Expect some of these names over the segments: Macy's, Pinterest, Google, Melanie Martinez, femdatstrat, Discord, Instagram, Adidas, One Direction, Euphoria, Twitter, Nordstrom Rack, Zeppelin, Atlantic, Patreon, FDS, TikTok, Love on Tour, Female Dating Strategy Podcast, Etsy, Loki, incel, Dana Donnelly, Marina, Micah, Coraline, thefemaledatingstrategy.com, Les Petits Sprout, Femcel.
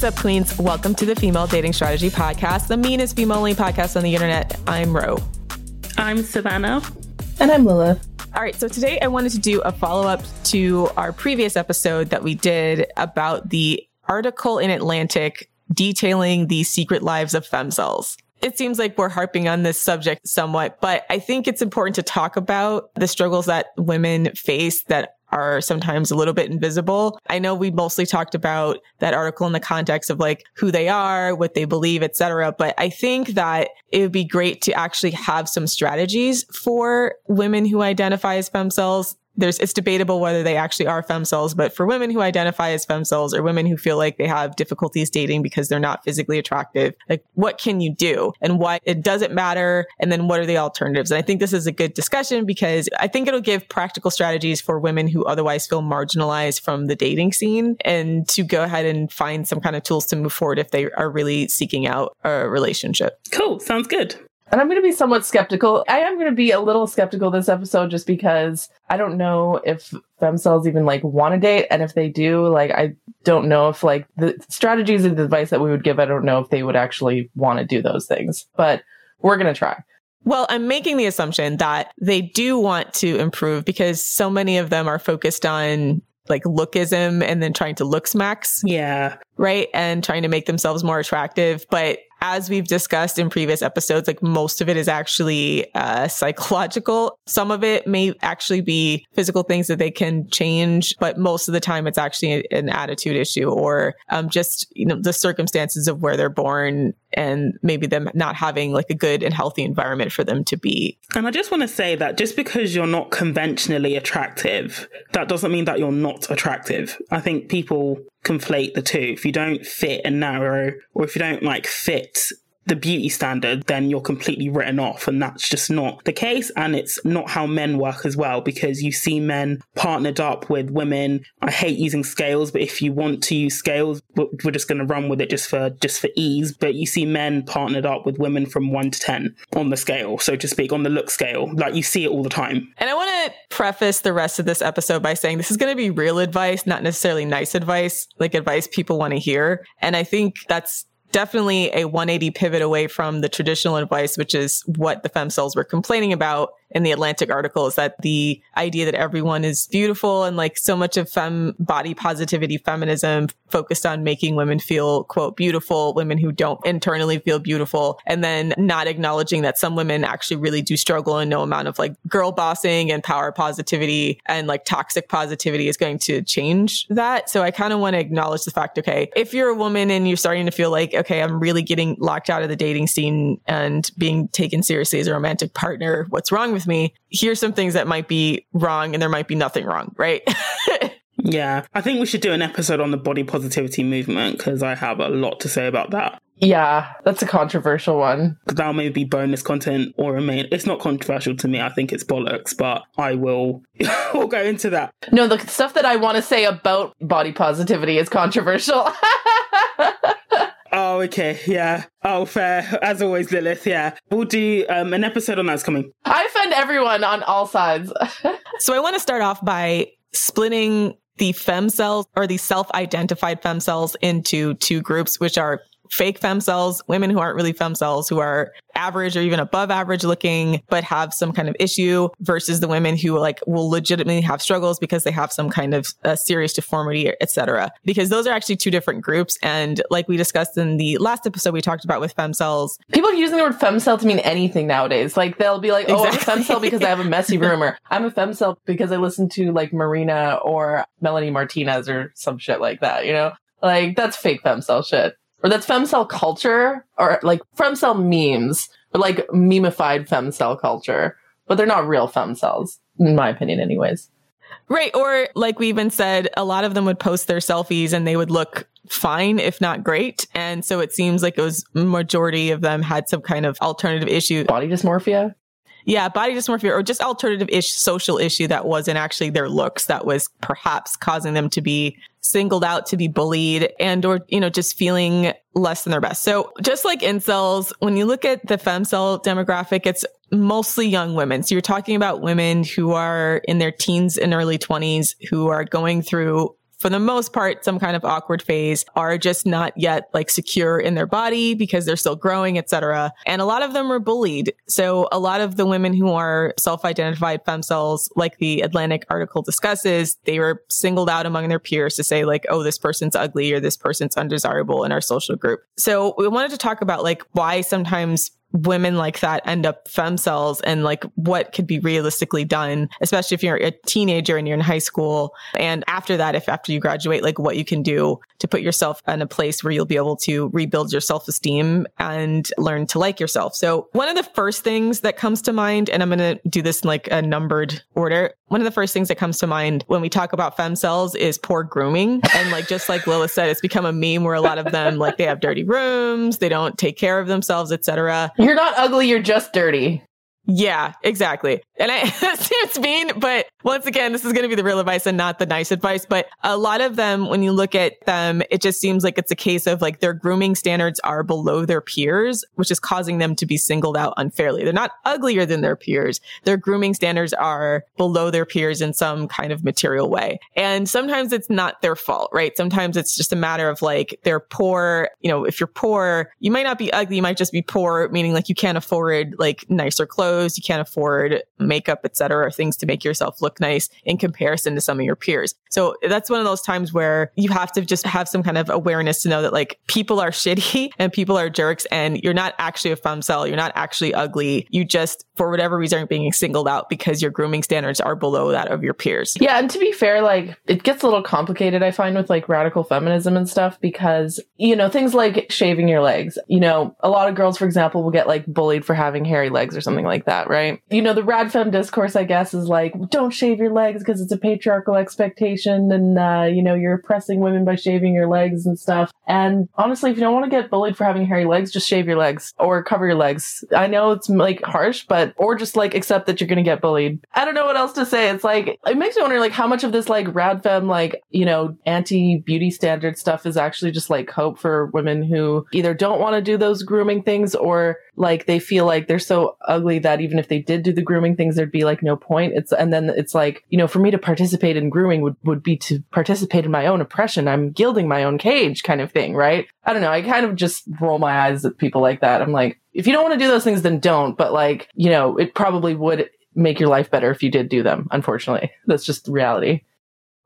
What's up, queens? Welcome to the Female Dating Strategy Podcast, the meanest female-only podcast on the internet. I'm Ro. I'm Savannah. And I'm Lilith. All right, so today I wanted to do a follow-up to our previous episode that we did about the article in Atlantic detailing the secret lives of femcels. It seems like we're harping on this subject somewhat, but I think it's important to talk about the struggles that women face that are sometimes a little bit invisible. I know we mostly talked about that article in the context of like who they are, what they believe, etc. But I think that it would be great to actually have some strategies for women who identify as femcels. It's debatable whether they actually are femcels, but for women who identify as femcels or women who feel like they have difficulties dating because they're not physically attractive, like what can you do and why it doesn't matter? And then what are the alternatives? And I think this is a good discussion because I think it'll give practical strategies for women who otherwise feel marginalized from the dating scene and to go ahead and find some kind of tools to move forward if they are really seeking out a relationship. Cool. Sounds good. And I'm going to be somewhat skeptical. I am going to be a little skeptical this episode just because I don't know if femcels even like want to date. And if they do, like, I don't know if like the strategies and the advice that we would give, I don't know if they would actually want to do those things, but we're going to try. Well, I'm making the assumption that they do want to improve because so many of them are focused on like lookism and then trying to look smacks. Yeah. Right. And trying to make themselves more attractive. But as we've discussed in previous episodes, like most of it is actually psychological. Some of it may actually be physical things that they can change, but most of the time it's actually an attitude issue or just, you know, the circumstances of where they're born and maybe them not having like a good and healthy environment for them to be. And I just want to say that just because you're not conventionally attractive, that doesn't mean that you're not attractive. I think people conflate the two. If you don't fit and narrow, or if you don't like fit the beauty standard, then you're completely written off. And that's just not the case. And it's not how men work as well, because you see men partnered up with women. I hate using scales, but if you want to use scales, we're just going to run with it just for ease. But you see men partnered up with women from 1 to 10 on the scale, so to speak, on the look scale. Like you see it all the time. And I want to preface the rest of this episode by saying this is going to be real advice, not necessarily nice advice, like advice people want to hear. And I think that's definitely a 180 pivot away from the traditional advice, which is what the femcels were complaining about in the Atlantic article, is that the idea that everyone is beautiful and like so much of body positivity, feminism focused on making women feel, quote, beautiful, women who don't internally feel beautiful, and then not acknowledging that some women actually really do struggle and no amount of like girl bossing and power positivity and like toxic positivity is going to change that. So I kind of want to acknowledge the fact, okay, if you're a woman and you're starting to feel like, okay, I'm really getting locked out of the dating scene and being taken seriously as a romantic partner, what's wrong with me? Here's some things that might be wrong, and there might be nothing wrong, right? Yeah. I think we should do an episode on the body positivity movement because I have a lot to say about that. Yeah, that's a controversial one. That'll maybe be bonus content or remain. It's not controversial to me. I think it's bollocks, but I will we'll go into that. No, the stuff that I want to say about body positivity is controversial. Oh, okay. Yeah. Oh, fair. As always, Lilith. Yeah. We'll do an episode on that's coming. I offend everyone on all sides. So I want to start off by splitting the femcels or the self-identified femcels into two groups, which are fake femcels, women who aren't really femcels, who are average or even above average looking, but have some kind of issue, versus the women who like will legitimately have struggles because they have some kind of serious deformity, etc. Because those are actually two different groups. And like we discussed in the last episode, we talked about with femcels, people are using the word femcel to mean anything nowadays. Like they'll be like, oh, exactly. I'm a femcel because I have a messy room, or I'm a femcel because I listen to like Marina or Melanie Martinez or some shit like that. You know, like that's fake femcel shit. Or that's femcel culture, or like femcel memes, or like memeified femcel culture. But they're not real femcels, in my opinion anyways. Right. Or like we even said, a lot of them would post their selfies and they would look fine, if not great. And so it seems like it was majority of them had some kind of alternative issue. Body dysmorphia? Yeah, body dysmorphia or just alternative-ish social issue that wasn't actually their looks, that was perhaps causing them to be singled out, to be bullied, and or, you know, just feeling less than their best. So just like incels, when you look at the femcel demographic, it's mostly young women. So you're talking about women who are in their teens and early 20s who are going through for the most part, some kind of awkward phase, are just not yet like secure in their body because they're still growing, etc. And a lot of them are bullied. So a lot of the women who are self-identified femcels, like the Atlantic article discusses, they were singled out among their peers to say like, oh, this person's ugly or this person's undesirable in our social group. So we wanted to talk about like why sometimes women like that end up femcels and like what could be realistically done, especially if you're a teenager and you're in high school. And after that, if after you graduate, like what you can do to put yourself in a place where you'll be able to rebuild your self-esteem and learn to like yourself. So one of the first things that comes to mind, and I'm going to do this in like a numbered order. One of the first things that comes to mind when we talk about femcels is poor grooming. And like, just like Lilith said, it's become a meme where a lot of them, like they have dirty rooms, they don't take care of themselves, etc. You're not ugly, you're just dirty. Yeah, exactly. And that seems mean, but once again, this is going to be the real advice and not the nice advice. But a lot of them, when you look at them, it just seems like it's a case of like their grooming standards are below their peers, which is causing them to be singled out unfairly. They're not uglier than their peers. Their grooming standards are below their peers in some kind of material way. And sometimes it's not their fault, right? Sometimes it's just a matter of like they're poor. You know, if you're poor, you might not be ugly. You might just be poor, meaning like you can't afford like nicer clothes. You can't afford makeup, etc., or things to make yourself look nice in comparison to some of your peers. So that's one of those times where you have to just have some kind of awareness to know that like people are shitty and people are jerks and you're not actually a femcel. You're not actually ugly. You just, for whatever reason, are being singled out because your grooming standards are below that of your peers. Yeah. And to be fair, like it gets a little complicated, I find, with like radical feminism and stuff because, you know, things like shaving your legs, you know, a lot of girls, for example, will get like bullied for having hairy legs or something like that. Right? You know, the rad femme discourse, I guess, is like, don't shave your legs because it's a patriarchal expectation and, you know, you're oppressing women by shaving your legs and stuff. And honestly, if you don't want to get bullied for having hairy legs, just shave your legs or cover your legs. I know it's like harsh, but, or just like accept that you're going to get bullied. I don't know what else to say. It's like, it makes me wonder like how much of this like rad femme, like, you know, anti-beauty standard stuff is actually just like hope for women who either don't want to do those grooming things or like they feel like they're so ugly that even if they did do the grooming things, there'd be like no point. And then it's like, you know, for me to participate in grooming would be to participate in my own oppression. I'm gilding my own cage kind of thing, right? I don't know. I kind of just roll my eyes at people like that. I'm like, if you don't want to do those things, then don't. But like, you know, it probably would make your life better if you did do them. Unfortunately, that's just reality.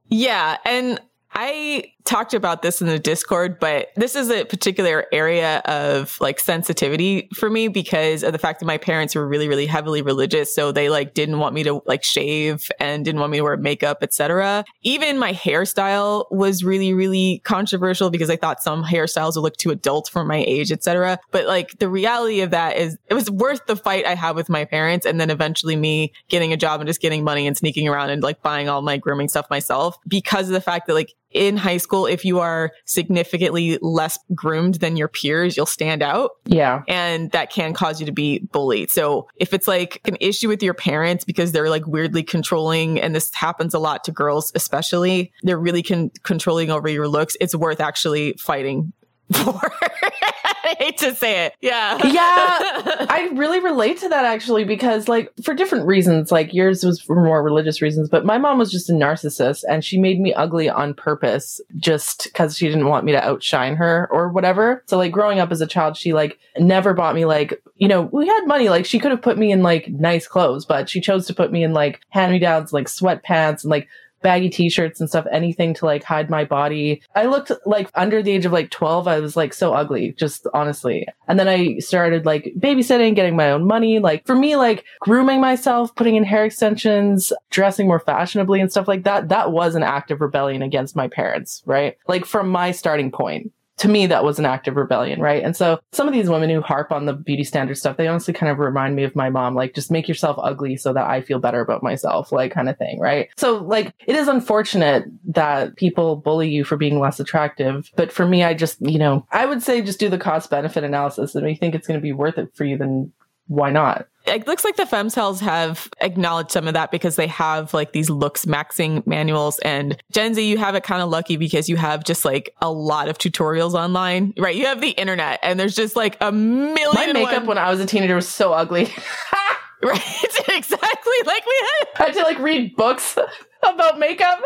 Yeah. And I talked about this in the Discord, but this is a particular area of like sensitivity for me because of the fact that my parents were really, really heavily religious. So they like didn't want me to like shave and didn't want me to wear makeup, etc. Even my hairstyle was really, really controversial because I thought some hairstyles would look too adult for my age, etc. But like the reality of that is it was worth the fight I had with my parents. And then eventually me getting a job and just getting money and sneaking around and like buying all my grooming stuff myself because of the fact that like in high school, if you are significantly less groomed than your peers, you'll stand out. Yeah. And that can cause you to be bullied. So if it's like an issue with your parents because they're like weirdly controlling, and this happens a lot to girls, especially, they're really controlling over your looks, it's worth actually fighting for. I hate to say it. Yeah. Yeah. I really relate to that actually, because like for different reasons, like yours was for more religious reasons, but my mom was just a narcissist and she made me ugly on purpose just because she didn't want me to outshine her or whatever. So like growing up as a child, she like never bought me like, you know, we had money, like she could have put me in like nice clothes, but she chose to put me in like hand-me-downs, like sweatpants and like baggy t-shirts and stuff, anything to like hide my body. I looked like under the age of like 12, I was like so ugly, just honestly. And then I started like babysitting, getting my own money. Like for me, like grooming myself, putting in hair extensions, dressing more fashionably and stuff like that, that was an act of rebellion against my parents, right? Like from my starting point. To me, that was an act of rebellion, right? And so some of these women who harp on the beauty standard stuff, they honestly kind of remind me of my mom, like, just make yourself ugly so that I feel better about myself, like kind of thing, right? So like, it is unfortunate that people bully you for being less attractive. But for me, I just, you know, I would say just do the cost benefit analysis. And if you think it's going to be worth it for you, then why not? It looks like the femcels have acknowledged some of that because they have like these looks maxing manuals. And Gen Z, you have it kind of lucky because you have just like a lot of tutorials online, right? You have the internet and there's just like a million. My makeup when I was a teenager was so ugly. Right? Exactly. Like we had to like read books about makeup.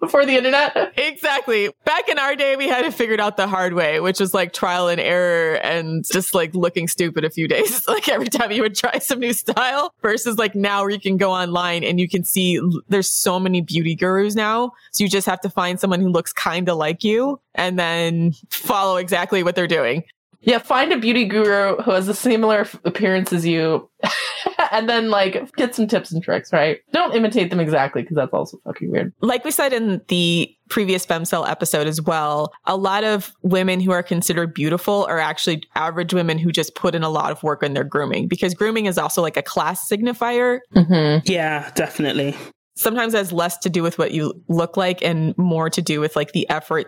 before the internet. Exactly. Back in our day, we had it figured out the hard way, which was like trial and error and just like looking stupid a few days. Like every time you would try some new style versus like now where you can go online and you can see there's so many beauty gurus now. So you just have to find someone who looks kind of like you and then follow exactly what they're doing. Yeah, find a beauty guru who has a similar appearance as you and then like get some tips and tricks, right? Don't imitate them exactly because that's also fucking weird. Like we said in the previous Femcel episode as well, a lot of women who are considered beautiful are actually average women who just put in a lot of work in their grooming because grooming is also like a class signifier. Mm-hmm. Yeah, definitely. Sometimes it has less to do with what you look like and more to do with like the effort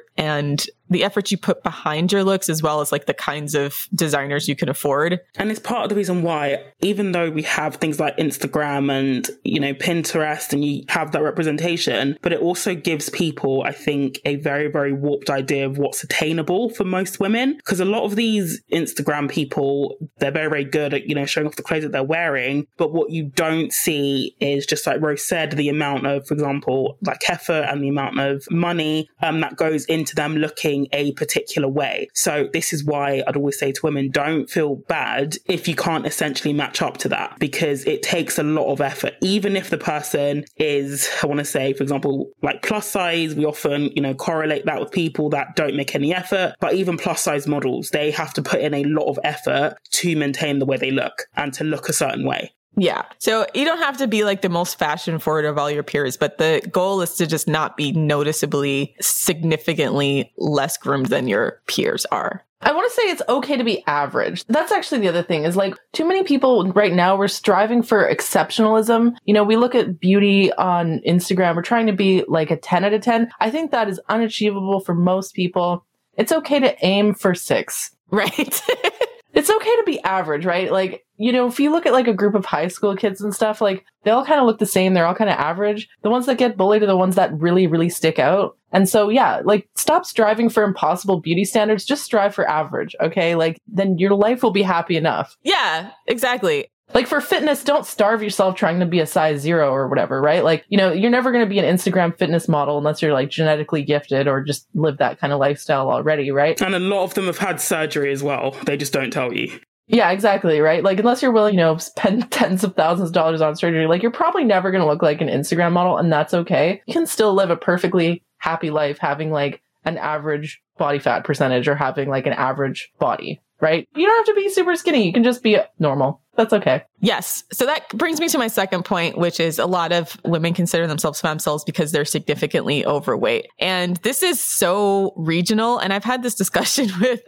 you put behind your looks, as well as like the kinds of designers you can afford. And it's part of the reason why, even though we have things like Instagram and, you know, Pinterest and you have that representation, but it also gives people, I think, a very, very warped idea of what's attainable for most women. Because a lot of these Instagram people, they're very, very good at, you know, showing off the clothes that they're wearing. But what you don't see is just like Rose said, the amount of, for example, like effort and the amount of money that goes into them looking a particular way. So this is why I'd always say to women, don't feel bad if you can't essentially match up to that, because it takes a lot of effort. Even if the person is, I want to say, for example, like plus size, we often, you know, correlate that with people that don't make any effort, but even plus size models, they have to put in a lot of effort to maintain the way they look and to look a certain way. Yeah. So you don't have to be like the most fashion forward of all your peers, but the goal is to just not be noticeably significantly less groomed than your peers are. I want to say it's okay to be average. That's actually the other thing is like too many people right now, we're striving for exceptionalism. You know, we look at beauty on Instagram. We're trying to be like a 10 out of 10. I think that is unachievable for most people. It's okay to aim for 6, right? It's okay to be average, right? Like, you know, if you look at like a group of high school kids and stuff, like they all kind of look the same. They're all kind of average. The ones that get bullied are the ones that really, really stick out. And so, yeah, like stop striving for impossible beauty standards. Just strive for average. Okay. Like then your life will be happy enough. Yeah, exactly. Like for fitness, don't starve yourself trying to be a size 0 or whatever, right? Like, you know, you're never going to be an Instagram fitness model unless you're like genetically gifted or just live that kind of lifestyle already, right? And a lot of them have had surgery as well. They just don't tell you. Yeah, exactly, right? Like, unless you're willing, you know, spend tens of thousands of dollars on surgery, like, you're probably never going to look like an Instagram model, and that's okay. You can still live a perfectly happy life having, like, an average body fat percentage or having, like, an average body, right? You don't have to be super skinny. You can just be normal. That's okay. Yes. So that brings me to my second point, which is a lot of women consider themselves femcels because they're significantly overweight. And this is so regional. And I've had this discussion with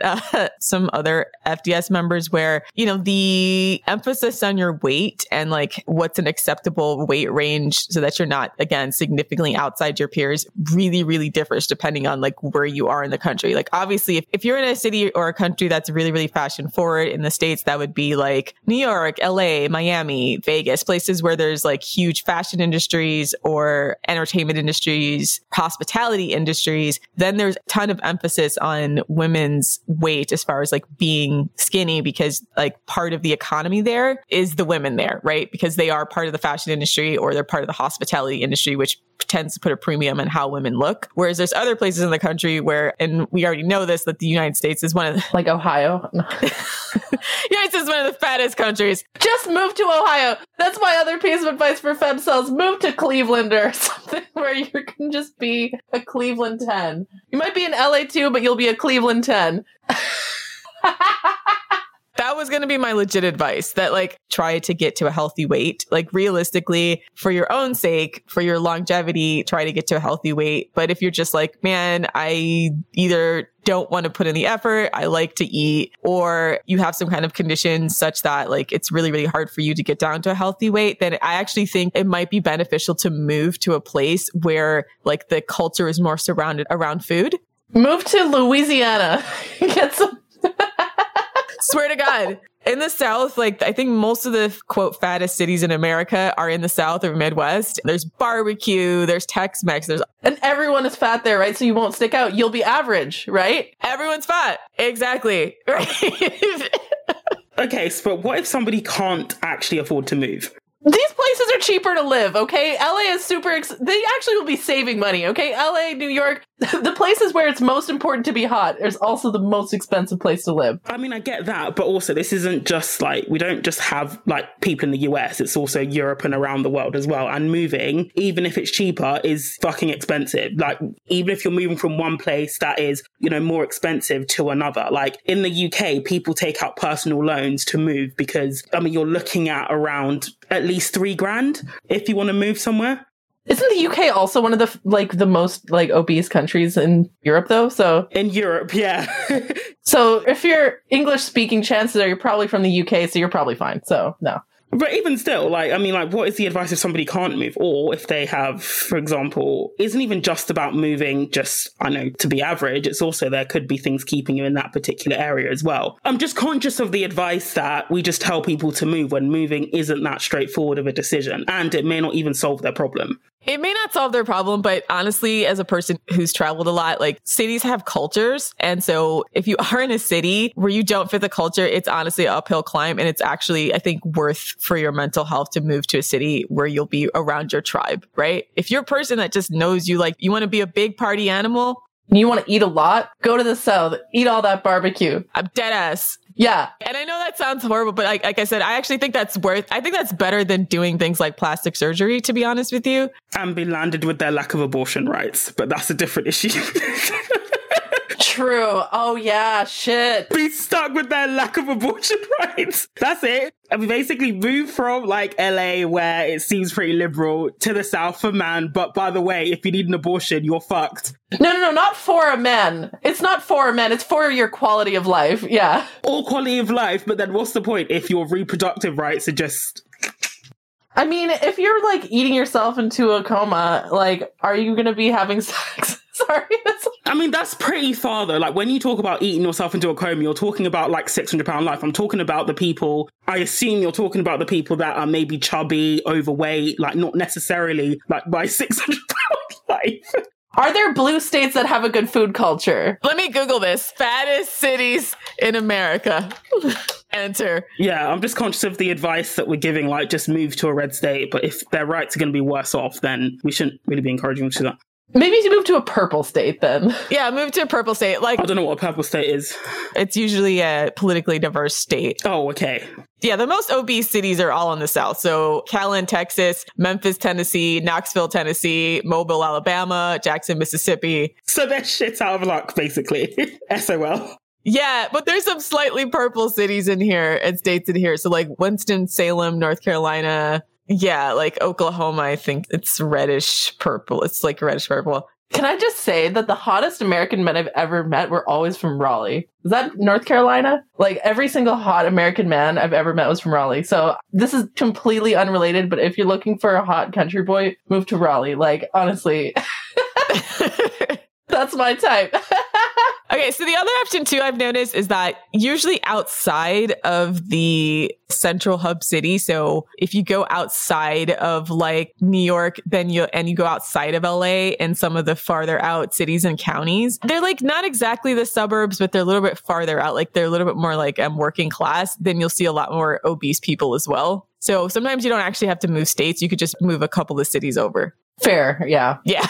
some other FDS members where, you know, the emphasis on your weight and like what's an acceptable weight range so that you're not, again, significantly outside your peers really, really differs depending on like where you are in the country. Like obviously, if you're in a city or a country that's really, really fashion forward in the States, that would be like New York, LA, Miami, Vegas, places where there's like huge fashion industries or entertainment industries, hospitality industries, then there's a ton of emphasis on women's weight as far as like being skinny because like part of the economy there is the women there, right? Because they are part of the fashion industry or they're part of the hospitality industry, which tends to put a premium on how women look. Whereas there's other places in the country where, and we already know this, that the United States is one of the... Like Ohio? United States is one of the fattest countries. Just move to Ohio. That's my other piece of advice for femcels. Move to Cleveland or something where you can just be a Cleveland 10. You might be in LA too, but you'll be a Cleveland 10. That was going to be my legit advice, that like try to get to a healthy weight, like realistically for your own sake, for your longevity, try to get to a healthy weight. But if you're just like, man, I either don't want to put in the effort, I like to eat, or you have some kind of condition such that like it's really, really hard for you to get down to a healthy weight, then I actually think it might be beneficial to move to a place where like the culture is more surrounded around food. Move to Louisiana. Get some. Swear to God. In the South, like I think most of the quote fattest cities in America are in the South or Midwest. There's barbecue, there's Tex-Mex, and everyone is fat there, right? So you won't stick out. You'll be average, right? Everyone's fat. Exactly. Right. Okay, so but what if somebody can't actually afford to move? These places are cheaper to live, okay? LA is they actually will be saving money, okay? LA, New York, the places where it's most important to be hot is also the most expensive place to live. I mean, I get that, but also this isn't just like, we don't just have like people in the US, it's also Europe and around the world as well. And moving, even if it's cheaper, is fucking expensive. Like, even if you're moving from one place that is, you know, more expensive to another, like in the UK, people take out personal loans to move because, I mean, you're looking at around at least $3,000 if you want to move somewhere. Isn't the UK also one of the like the most like obese countries in Europe though? So in Europe, yeah. So if you're English speaking, chances are you're probably from the UK, so you're probably fine. So no. But even still, like, I mean, like, what is the advice if somebody can't move? Or if they have, for example, isn't even just about moving just, I know, to be average. It's also there could be things keeping you in that particular area as well. I'm just conscious of the advice that we just tell people to move when moving isn't that straightforward of a decision. And it may not even solve their problem. It may not solve their problem, but honestly, as a person who's traveled a lot, like cities have cultures. And so if you are in a city where you don't fit the culture, it's honestly an uphill climb. And it's actually, I think, worth for your mental health to move to a city where you'll be around your tribe, right? If you're a person that just knows you, like you want to be a big party animal, you want to eat a lot, go to the South, eat all that barbecue. I'm dead ass. Yeah. And I know that sounds horrible, but like I said, I actually think that's better than doing things like plastic surgery, to be honest with you. And be landed with their lack of abortion rights, but that's a different issue. True. Oh yeah, shit. Be stuck with their lack of abortion rights. That's it. And we basically moved from like LA, where it seems pretty liberal, to the South for man. But by the way, if you need an abortion, you're fucked. No, not for a man. It's not for a man. It's for your quality of life. Yeah. All quality of life. But then what's the point if your reproductive rights are just... I mean, if you're like eating yourself into a coma, like, are you going to be having sex? Sorry. I mean, that's pretty far though. Like when you talk about eating yourself into a coma, you're talking about like 600 pound life. I'm talking about the people, I assume you're talking about the people that are maybe chubby, overweight, like not necessarily like by 600 pound life. Are there blue states that have a good food culture? Let me Google this. Fattest cities in America. Enter. Yeah, I'm just conscious of the advice that we're giving, like just move to a red state. But if their rights are going to be worse off, then we shouldn't really be encouraging them to that. Maybe you move to a purple state then. Yeah, move to a purple state. Like, I don't know what a purple state is. It's usually a politically diverse state. Oh, okay. Yeah, the most obese cities are all in the South. So Callan, Texas, Memphis, Tennessee, Knoxville, Tennessee, Mobile, Alabama, Jackson, Mississippi. So they're shit out of luck, basically. SOL. Yeah, but there's some slightly purple cities in here and states in here. So like Winston-Salem, North Carolina... Yeah, like Oklahoma, I think it's reddish purple. It's like reddish purple. Can I just say that the hottest American men I've ever met were always from Raleigh? Is that North Carolina? Like every single hot American man I've ever met was from Raleigh. So this is completely unrelated, but if you're looking for a hot country boy, move to Raleigh. Like, honestly, that's my type. Okay, so the other option too I've noticed is that usually outside of the central hub city, so if you go outside of like New York, then you go outside of LA and some of the farther out cities and counties, they're like not exactly the suburbs, but they're a little bit farther out. Like they're a little bit more like working class. Then you'll see a lot more obese people as well. So sometimes you don't actually have to move states. You could just move a couple of cities over. Fair. Yeah. Yeah.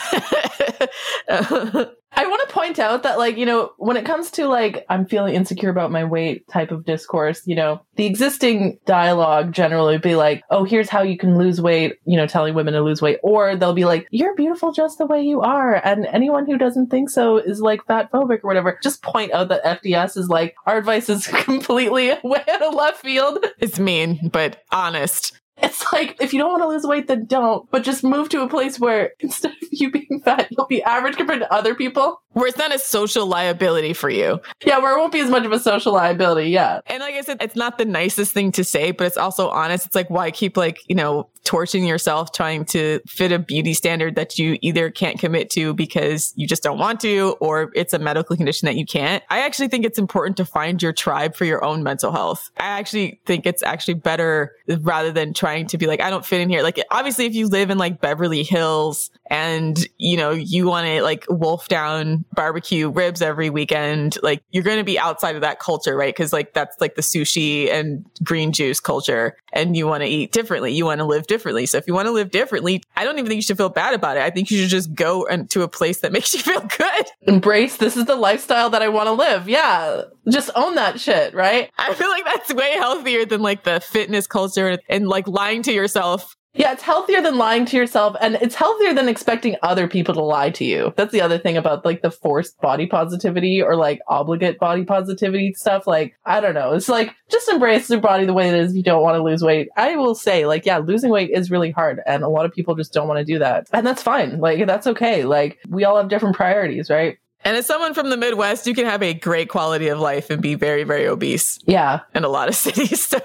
I want to point out that, like, you know, when it comes to, like, I'm feeling insecure about my weight type of discourse, you know, the existing dialogue generally would be like, oh, here's how you can lose weight, you know, telling women to lose weight. Or they'll be like, you're beautiful just the way you are. And anyone who doesn't think so is, like, fatphobic or whatever. Just point out that FDS is like, our advice is completely way out of left field. It's mean, but honest. It's like, if you don't want to lose weight, then don't. But just move to a place where instead of you being fat, you'll be average compared to other people. Where it's not a social liability for you. Yeah, where it won't be as much of a social liability, yeah. And like I said, it's not the nicest thing to say, but it's also honest. It's like, why keep like, you know, torturing yourself trying to fit a beauty standard that you either can't commit to because you just don't want to, or it's a medical condition that you can't. I actually think it's important to find your tribe for your own mental health. I actually think it's actually better rather than trying to be like, I don't fit in here. Like, obviously, if you live in like Beverly Hills and, you know, you want to like wolf down barbecue ribs every weekend, like you're going to be outside of that culture, right? Because like that's like the sushi and green juice culture, and you want to eat differently. You want to live differently. So if you want to live differently, I don't even think you should feel bad about it. I think you should just go to a place that makes you feel good. Embrace, this is the lifestyle that I want to live. Yeah. Just own that shit, right? I feel like that's way healthier than like the fitness culture and like lying to yourself. Yeah, it's healthier than lying to yourself, and it's healthier than expecting other people to lie to you. That's the other thing about like the forced body positivity or like obligate body positivity stuff. Like, I don't know. It's like, just embrace your body the way it is if you don't want to lose weight. I will say like, yeah, losing weight is really hard, and a lot of people just don't want to do that. And that's fine. Like, that's okay. Like, we all have different priorities, right? And as someone from the Midwest, you can have a great quality of life and be very, very obese. Yeah. In a lot of cities. So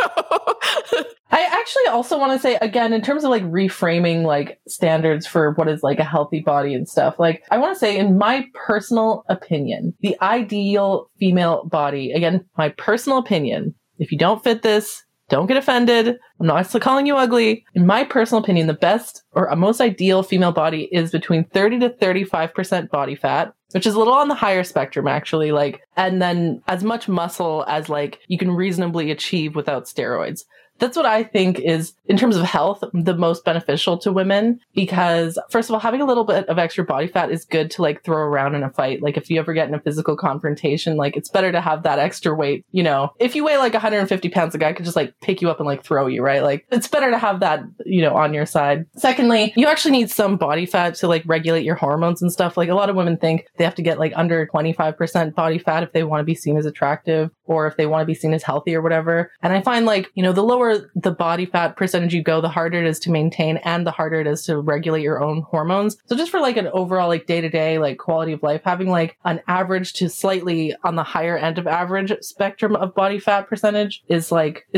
I actually also want to say, again, in terms of like reframing like standards for what is like a healthy body and stuff, like I want to say, in my personal opinion, the ideal female body, again, my personal opinion, if you don't fit this, don't get offended. I'm not still calling you ugly. In my personal opinion, the best or a most ideal female body is between 30 to 35% body fat, which is a little on the higher spectrum, actually, like, and then as much muscle as like you can reasonably achieve without steroids. That's what I think is, in terms of health, the most beneficial to women, because first of all, having a little bit of extra body fat is good to like throw around in a fight. Like if you ever get in a physical confrontation, like it's better to have that extra weight. You know, if you weigh like 150 pounds, a guy could just like pick you up and like throw you, right? Like it's better to have that, you know, on your side. Secondly, you actually need some body fat to like regulate your hormones and stuff. Like a lot of women think they have to get like under 25% body fat if they want to be seen as attractive or if they want to be seen as healthy or whatever. And I find like, you know, the lower the body fat percentage you go, the harder it is to maintain and the harder it is to regulate your own hormones. So just for like an overall like day-to-day like quality of life, having like an average to slightly on the higher end of average spectrum of body fat percentage is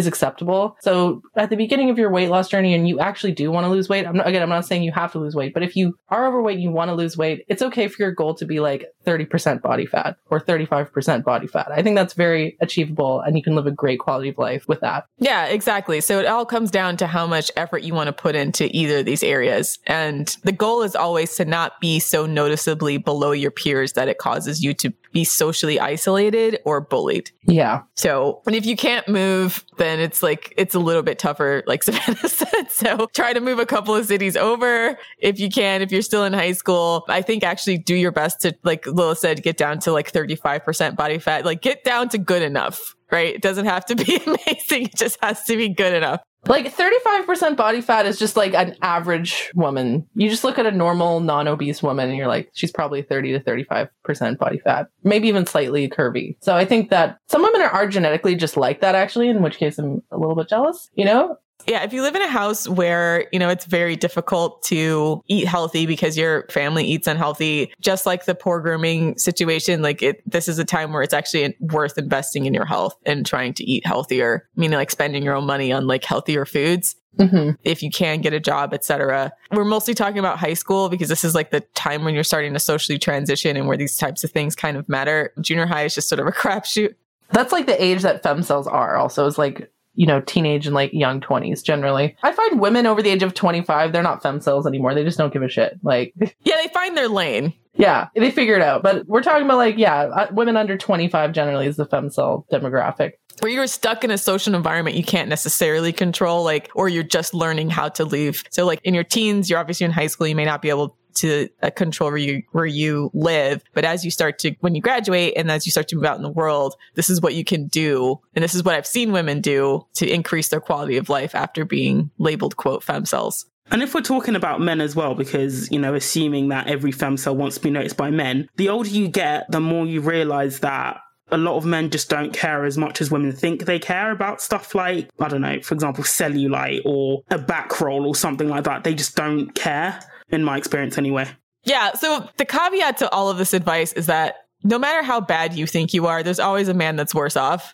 acceptable. So at the beginning of your weight loss journey and you actually do want to lose weight, I'm not saying you have to lose weight, but if you are overweight and you want to lose weight, it's okay for your goal to be like 30% body fat or 35% body fat. I think that's very achievable and you can live a great quality of life with that. Yeah, exactly. So it all comes down to how much effort you want to put into either of these areas. And the goal is always to not be so noticeably below your peers that it causes you to be socially isolated or bullied. Yeah. So, and if you can't move, then it's like, it's a little bit tougher, like Savannah said. So try to move a couple of cities over if you can, if you're still in high school. I think actually do your best to, like Lila said, get down to like 35% body fat, like get down to good enough. Right? It doesn't have to be amazing. It just has to be good enough. Like 35% body fat is just like an average woman. You just look at a normal, non-obese woman and you're like, she's probably 30 to 35% body fat, maybe even slightly curvy. So I think that some women are genetically just like that, actually, in which case I'm a little bit jealous, you know? Yeah. If you live in a house where, you know, it's very difficult to eat healthy because your family eats unhealthy, just like the poor grooming situation, like this is a time where it's actually worth investing in your health and trying to eat healthier, meaning like spending your own money on like healthier foods. Mm-hmm. If you can get a job, etc. We're mostly talking about high school because this is like the time when you're starting to socially transition and where these types of things kind of matter. Junior high is just sort of a crapshoot. That's like the age that femcels are also is like, you know, teenage and like young 20s generally. I find women over the age of 25, they're not femcels anymore. They just don't give a shit. Like, yeah, they find their lane. Yeah, they figure it out. But we're talking about like, yeah, women under 25 generally is the femcel demographic. Where you're stuck in a social environment you can't necessarily control, like, or you're just learning how to leave. So like in your teens, you're obviously in high school, you may not be able to control where you live. But as you start to, when you graduate and as you start to move out in the world, this is what you can do. And this is what I've seen women do to increase their quality of life after being labeled, quote, femcels. And if we're talking about men as well, because, you know, assuming that every femcel wants to be noticed by men, the older you get, the more you realize that a lot of men just don't care as much as women think they care about stuff like, I don't know, for example, cellulite or a back roll or something like that. They just don't care. In my experience anyway. Yeah. So the caveat to all of this advice is that no matter how bad you think you are, there's always a man that's worse off.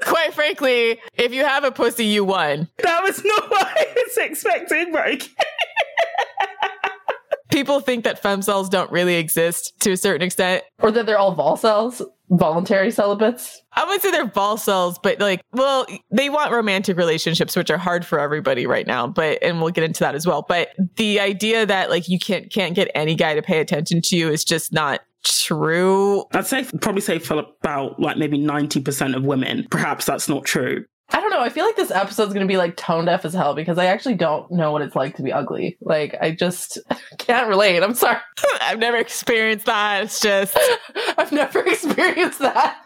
Quite frankly, if you have a pussy, you won. That was not what I was expecting, Mike. People think that femcels don't really exist to a certain extent. Or that they're all volcels. voluntary celibates? I wouldn't say they're balcells, but they want romantic relationships, which are hard for everybody right now. And we'll get into that as well. But the idea that you can't get any guy to pay attention to you is just not true. I'd say for about maybe 90% of women. Perhaps that's not true. I don't know. I feel like this episode's going to be tone deaf as hell because I actually don't know what it's like to be ugly. I just can't relate. I'm sorry. I've never experienced that. It's just... I've never experienced that.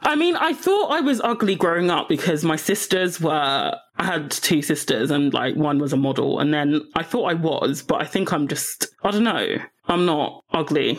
I mean, I thought I was ugly growing up because my sisters were... I had two sisters and one was a model. And then I thought I was, but I think I'm just... I don't know. I'm not ugly.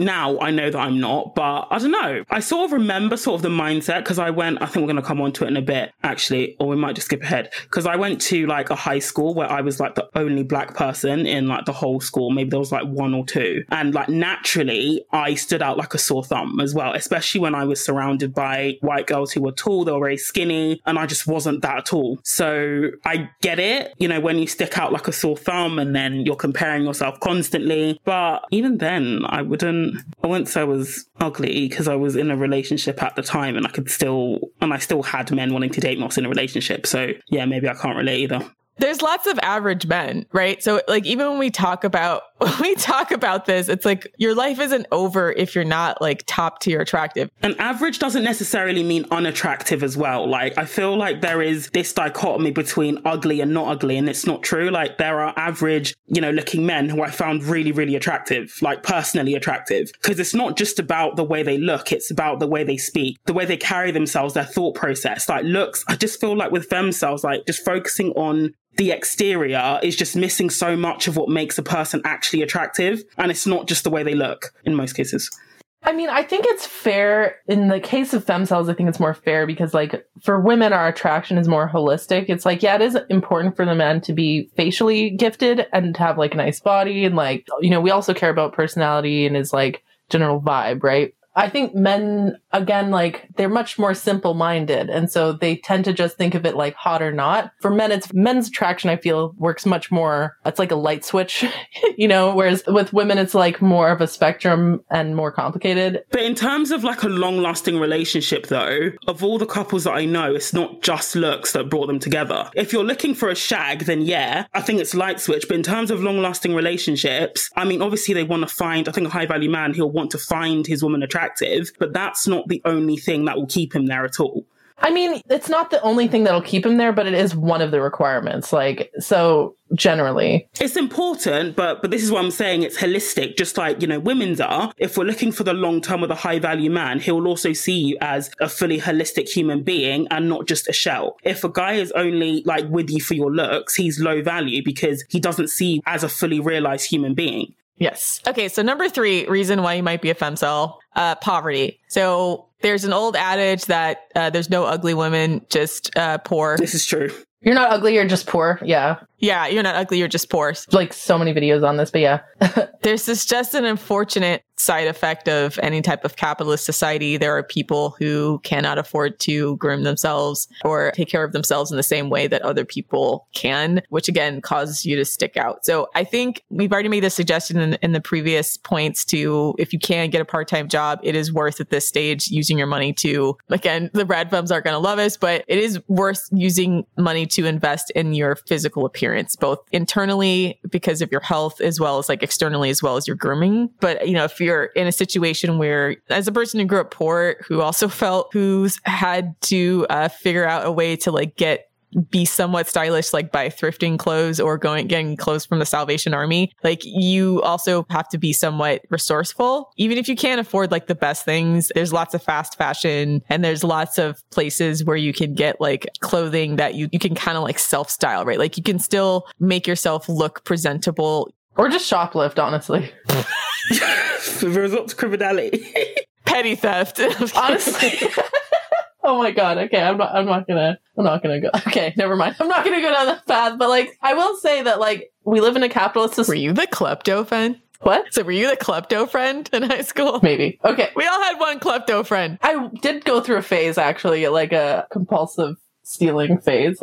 Now I know that I'm not, but I don't know. I sort of remember the mindset because I think we're going to come on to it in a bit, actually, or we might just skip ahead. Because I went to a high school where I was the only black person in the whole school. Maybe there was one or two. And naturally, I stood out like a sore thumb as well, especially when I was surrounded by white girls who were tall, they were very skinny, and I just wasn't that at all. So I get it, when you stick out like a sore thumb and then you're comparing yourself constantly. But even then, I wouldn't say I was ugly because I was in a relationship at the time and I still had men wanting to date me in a relationship. So yeah, maybe I can't relate either. There's lots of average men, right? So even when we talk about this, it's your life isn't over if you're not top tier attractive. And average doesn't necessarily mean unattractive as well. I feel there is this dichotomy between ugly and not ugly, and it's not true. There are average, looking men who I found really, really attractive, personally attractive, because it's not just about the way they look. It's about the way they speak, the way they carry themselves, their thought process, looks. I just feel with Femcel, just focusing on the exterior is just missing so much of what makes a person actually attractive. And it's not just the way they look in most cases. I mean, I think it's fair. In the case of Femcels, I think it's more fair because for women, our attraction is more holistic. It's it is important for the men to be facially gifted and to have a nice body. And we also care about personality and his general vibe, right? I think men, again, they're much more simple-minded. And so they tend to just think of it hot or not. For men, it's men's attraction, I feel, works much more. It's like a light switch, whereas with women, it's more of a spectrum and more complicated. But in terms of a long-lasting relationship, though, of all the couples that I know, it's not just looks that brought them together. If you're looking for a shag, then yeah, I think it's light switch. But in terms of long-lasting relationships, I mean, obviously they want to find, I think a high-value man, he'll want to find his woman attractive. But that's not the only thing that will keep him there at all. I mean, it's not the only thing that'll keep him there, but it is one of the requirements. So generally it's important, but this is what I'm saying. It's holistic, just women's are. If we're looking for the long term with a high value man, he will also see you as a fully holistic human being and not just a shell. If a guy is only with you for your looks, he's low value because he doesn't see you as a fully realized human being. Yes. Okay. So 3, reason why you might be a femcel, poverty. So there's an old adage that there's no ugly women, just poor. This is true. You're not ugly, you're just poor. Yeah. Yeah, you're not ugly, you're just poor. So many videos on this, but yeah. There's just an unfortunate side effect of any type of capitalist society. There are people who cannot afford to groom themselves or take care of themselves in the same way that other people can, which again, causes you to stick out. So I think we've already made this suggestion in the previous points to, if you can get a part-time job, it is worth at this stage using your money to, again, the rad femmes aren't going to love us, but it is worth using money to invest in your physical appearance. Both internally because of your health as well as externally as well as your grooming. But if you're in a situation where, as a person who grew up poor, who also who's had to figure out a way to be somewhat stylish, by thrifting clothes or getting clothes from the Salvation Army. You also have to be somewhat resourceful. Even if you can't afford the best things, there's lots of fast fashion and there's lots of places where you can get clothing that you can kind of self-style, right? You can still make yourself look presentable. Or just shoplift, honestlyo resort to criminality. Petty theft. Honestly. Oh my God. Okay. I'm not gonna go. Okay. Never mind. I'm not gonna go down that path. But I will say that we live in a capitalist society. Were you the klepto friend? What? So were you the klepto friend in high school? Maybe. Okay. We all had one klepto friend. I did go through a phase actually, a compulsive stealing phase,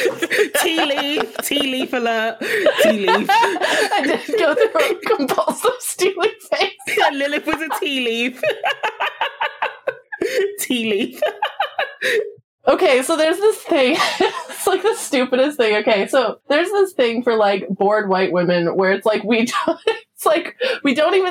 Tea leaf alert. Tea leaf. I just go through a compulsive stealing phase. Yeah, Lilith was a tea leaf. Tea leaf. Okay, so there's this thing. It's like the stupidest thing. Okay, so there's this thing for like bored white women where it's like we don't even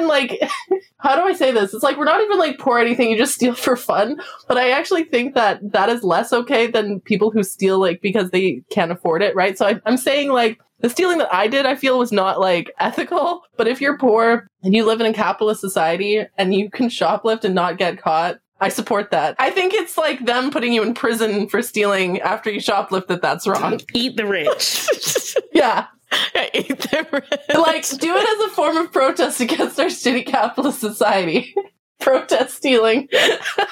how do I say this? It's like we're not even like poor anything, you just steal for fun. But I actually think that is less okay than people who steal like because they can't afford it, right? So I'm saying like the stealing that I did, I feel was not like ethical. But if you're poor and you live in a capitalist society and you can shoplift and not get caught, I support that. I think it's like them putting you in prison for stealing after you shoplift that's wrong. Eat the rich. Yeah. Eat the rich. Like, do it as a form of protest against our shitty capitalist society. Protest stealing.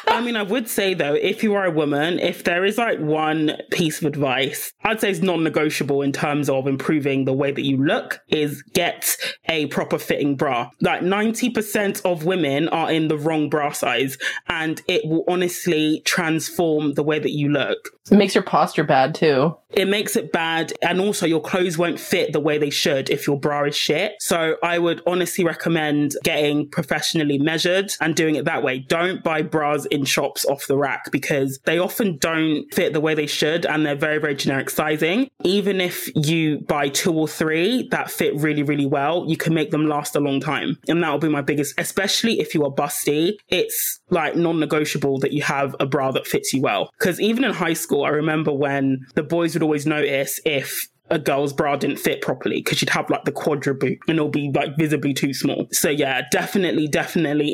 I mean, I would say, though, if you are a woman, if there is like one piece of advice, I'd say it's non-negotiable in terms of improving the way that you look is get a proper fitting bra. Like 90% of women are in the wrong bra size and it will honestly transform the way that you look. It makes your posture bad, too. It makes it bad. And also your clothes won't fit the way they should if your bra is shit. So I would honestly recommend getting professionally measured and doing it that way. Don't buy bras in shops off the rack because they often don't fit the way they should. And they're very, very generic sizing. Even if you buy 2 or 3 that fit really, really well, you can make them last a long time. And that'll be my biggest, especially if you are busty. It's like non-negotiable that you have a bra that fits you well. Because even in high school, I remember when the boys would always notice if a girl's bra didn't fit properly because you'd have like the quadra boot and it'll be like visibly too small. So yeah, definitely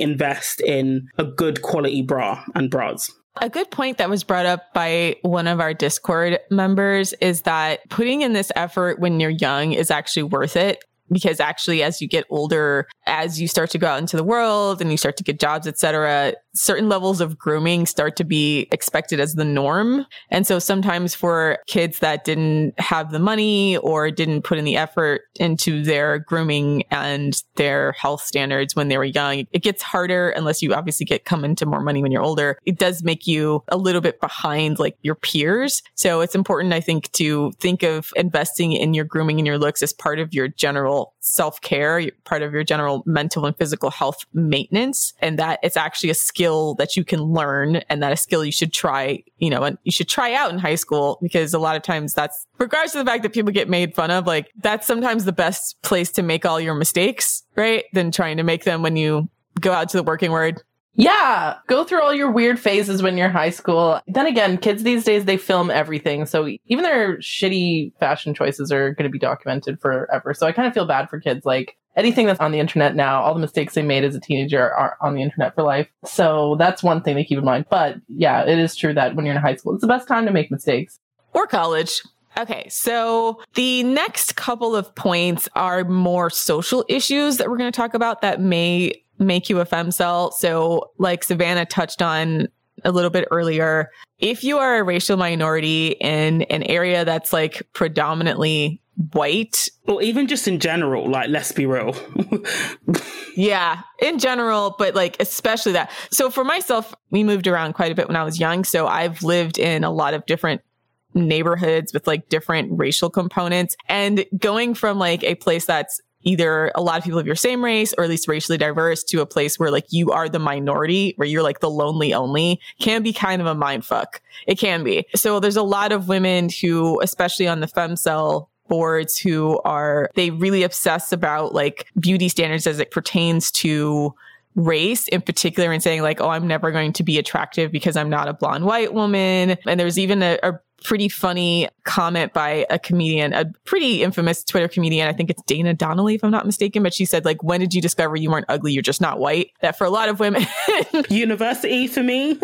invest in a good quality bra and bras. A good point that was brought up by one of our Discord members is that putting in this effort when you're young is actually worth it. Because actually, as you get older, as you start to go out into the world and you start to get jobs, etc., certain levels of grooming start to be expected as the norm. And so sometimes for kids that didn't have the money or didn't put in the effort into their grooming and their health standards when they were young, it gets harder unless you obviously come into more money when you're older. It does make you a little bit behind like your peers. So it's important, I think, to think of investing in your grooming and your looks as part of your general self-care, part of your general mental and physical health maintenance, and that it's actually a skill that you can learn and that a skill you should try, and you should try out in high school, because a lot of times that's, regardless of the fact that people get made fun of, like that's sometimes the best place to make all your mistakes, right? Than trying to make them when you go out to the working world. Yeah, go through all your weird phases when you're high school. Then again, kids these days, they film everything. So even their shitty fashion choices are going to be documented forever. So I kind of feel bad for kids. Like anything that's on the internet now, all the mistakes they made as a teenager are on the internet for life. So that's one thing to keep in mind. But yeah, it is true that when you're in high school, it's the best time to make mistakes. Or college. Okay, so the next couple of points are more social issues that we're going to talk about that may make you a femcel. So like Savannah touched on a little bit earlier, if you are a racial minority in an area that's like predominantly white, or even just in general, like let's be real. Yeah, in general, but like especially that. So for myself, we moved around quite a bit when I was young. So I've lived in a lot of different neighborhoods with like different racial components, and going from like a place that's either a lot of people of your same race or at least racially diverse to a place where like you are the minority, where you're like the lonely only, can be kind of a mind fuck. It can be. So there's a lot of women who, especially on the femcel boards, they really obsess about like beauty standards as it pertains to race in particular, and saying like, oh, I'm never going to be attractive because I'm not a blonde white woman. And there's even a pretty funny comment by a comedian, a pretty infamous Twitter comedian. I think it's Dana Donnelly, if I'm not mistaken. But she said, like, when did you discover you weren't ugly? You're just not white. That for a lot of women. University for me.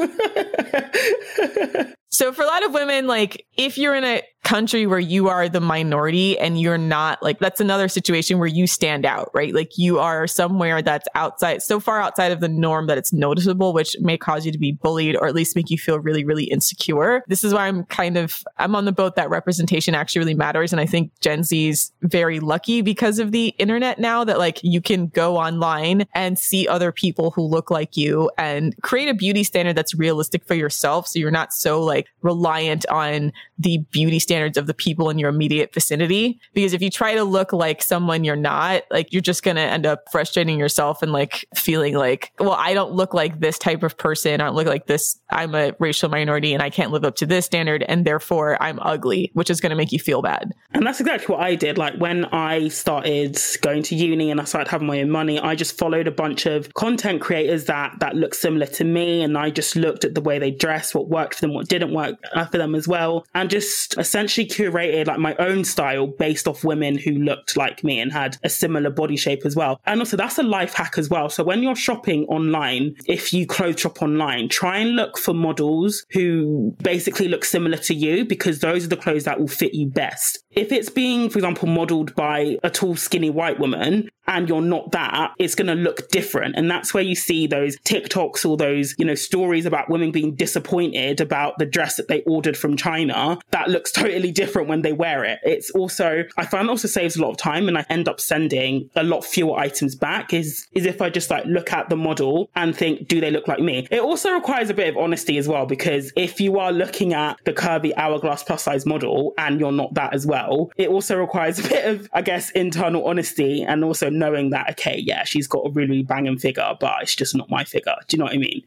So for a lot of women, like if you're in a country where you are the minority and you're not, like that's another situation where you stand out, right? Like you are somewhere that's outside, so far outside of the norm that it's noticeable, which may cause you to be bullied or at least make you feel really, really insecure. This is why I'm kind of of, I'm on the boat that representation actually really matters. And I think Gen Z's very lucky because of the internet now that like you can go online and see other people who look like you and create a beauty standard that's realistic for yourself. So you're not so like reliant on the beauty standards of the people in your immediate vicinity. Because if you try to look like someone you're not, like you're just going to end up frustrating yourself and like feeling like, well, I don't look like this type of person. I don't look like this. I'm a racial minority and I can't live up to this standard. And therefore I'm ugly, which is going to make you feel bad. And that's exactly what I did. Like when I started going to uni and I started having my own money, I just followed a bunch of content creators that looked similar to me. And I just looked at the way they dressed, what worked for them, what didn't work for them as well. And just essentially curated like my own style based off women who looked like me and had a similar body shape as well. And also that's a life hack as well. So when you're shopping online, if you clothes shop online, try and look for models who basically look similar to you, because those are the clothes that will fit you best. If it's being, for example, modeled by a tall, skinny white woman, and you're not that, it's going to look different. And that's where you see those TikToks or those, you know, stories about women being disappointed about the dress that they ordered from China that looks totally different when they wear it. It's also, I find also saves a lot of time, and I end up sending a lot fewer items back is if I just like look at the model and think, do they look like me? It also requires a bit of honesty as well, because if you are looking at the curvy hourglass plus size model and you're not that as well, it also requires a bit of, I guess, internal honesty, and also knowing that, okay, yeah, she's got a really banging figure, but it's just not my figure. Do you know what I mean?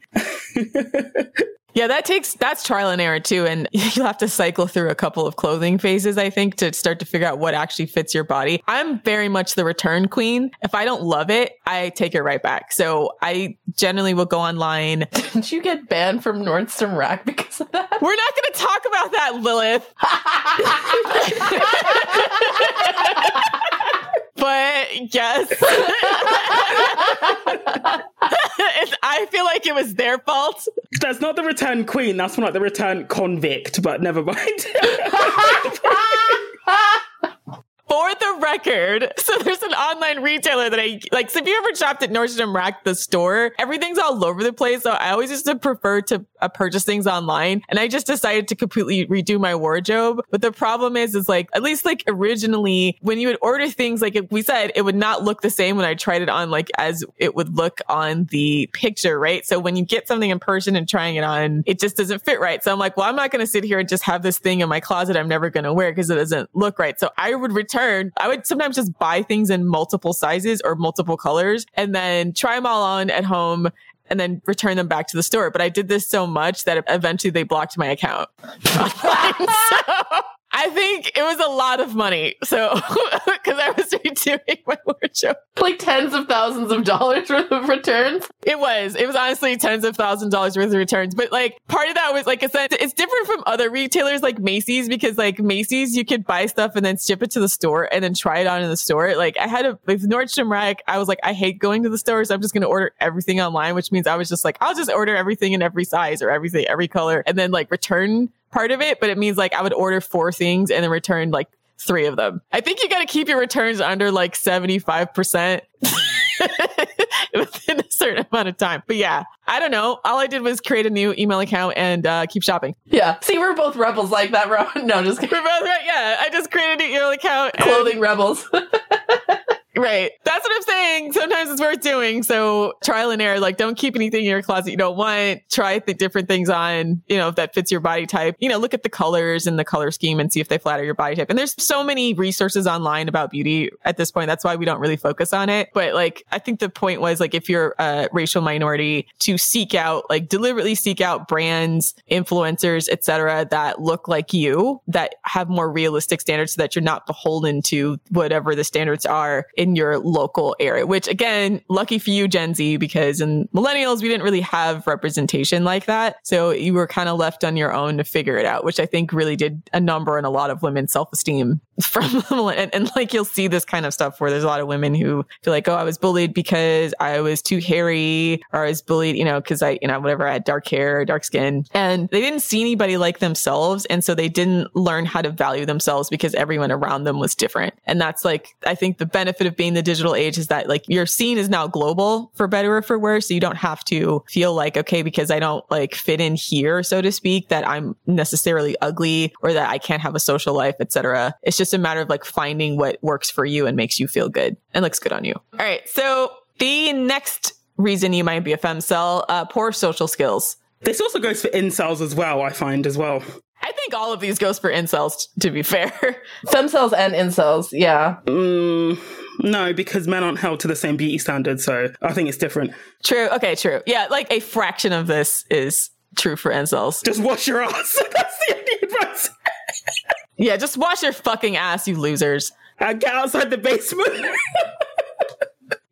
Yeah, that's trial and error too. And you'll have to cycle through a couple of clothing phases, I think, to start to figure out what actually fits your body. I'm very much the return queen. If I don't love it, I take it right back. So I generally will go online. Didn't you get banned from Nordstrom Rack because of that? We're not going to talk about that, Lilith. But yes, I feel like it was their fault. That's not the return queen. That's not like the return convict, but never mind. For the record, so there's an online retailer that I like. So if you ever shopped at Nordstrom Rack, the store, everything's all over the place. So I always used to prefer to purchase things online. And I just decided to completely redo my wardrobe. But the problem is like, at least like originally when you would order things, like we said, it would not look the same when I tried it on, like as it would look on the picture, right? So when you get something in person and trying it on, it just doesn't fit right. So I'm like, well, I'm not going to sit here and just have this thing in my closet I'm never going to wear because it doesn't look right. So I would return. I would sometimes just buy things in multiple sizes or multiple colors and then try them all on at home and then return them back to the store. But I did this so much that eventually they blocked my account. I think it was a lot of money. So, because I was redoing my wardrobe. Like tens of thousands of dollars worth of returns? It was honestly tens of thousands of dollars worth of returns. But like part of that was like, it's different from other retailers like Macy's, because like Macy's, you could buy stuff and then ship it to the store and then try it on in the store. Like I had with Nordstrom Rack, I was like, I hate going to the store, so I'm just going to order everything online, which means I was just like, I'll just order everything in every size or everything, every color, and then like return part of it. But it means like I would order 4 things and then return like 3 of them. I think you got to keep your returns under like 75% within a certain amount of time. But yeah, I don't know. All I did was create a new email account and keep shopping. Yeah. See, we're both rebels like that, Ron. No, just kidding. We're both right. Yeah. I just created an email account. Clothing rebels. Right. That's what I'm saying. Sometimes it's worth doing. So trial and error, like don't keep anything in your closet you don't want. Try the different things on, you know, if that fits your body type. You know, look at the colors and the color scheme and see if they flatter your body type. And there's so many resources online about beauty at this point. That's why we don't really focus on it. But like, I think the point was like, if you're a racial minority, to seek out, like deliberately seek out brands, influencers, etc., that look like you, that have more realistic standards so that you're not beholden to whatever the standards are in your local area, which again, lucky for you, Gen Z, because in millennials, we didn't really have representation like that. So you were kind of left on your own to figure it out, which I think really did a number on a lot of women's self-esteem from, and like, you'll see this kind of stuff where there's a lot of women who feel like, oh, I was bullied because I was too hairy, or I was bullied, you know, because whatever, I had dark hair or dark skin, and they didn't see anybody like themselves. And so they didn't learn how to value themselves because everyone around them was different. And that's like, I think the benefit of of being the digital age is that like your scene is now global, for better or for worse. So you don't have to feel like, okay, because I don't like fit in here, so to speak, that I'm necessarily ugly or that I can't have a social life, etc. It's just a matter of like finding what works for you and makes you feel good and looks good on you. All right. So the next reason you might be a femcel, poor social skills. This also goes for incels as well, I find as well. I think all of these goes for incels, to be fair. Femcels and incels, yeah. No, because men aren't held to the same beauty standard, so I think it's different. True. Okay, true. Yeah, like a fraction of this is true for incels. Just wash your ass. That's the only advice. Yeah, just wash your fucking ass, you losers. And get outside the basement.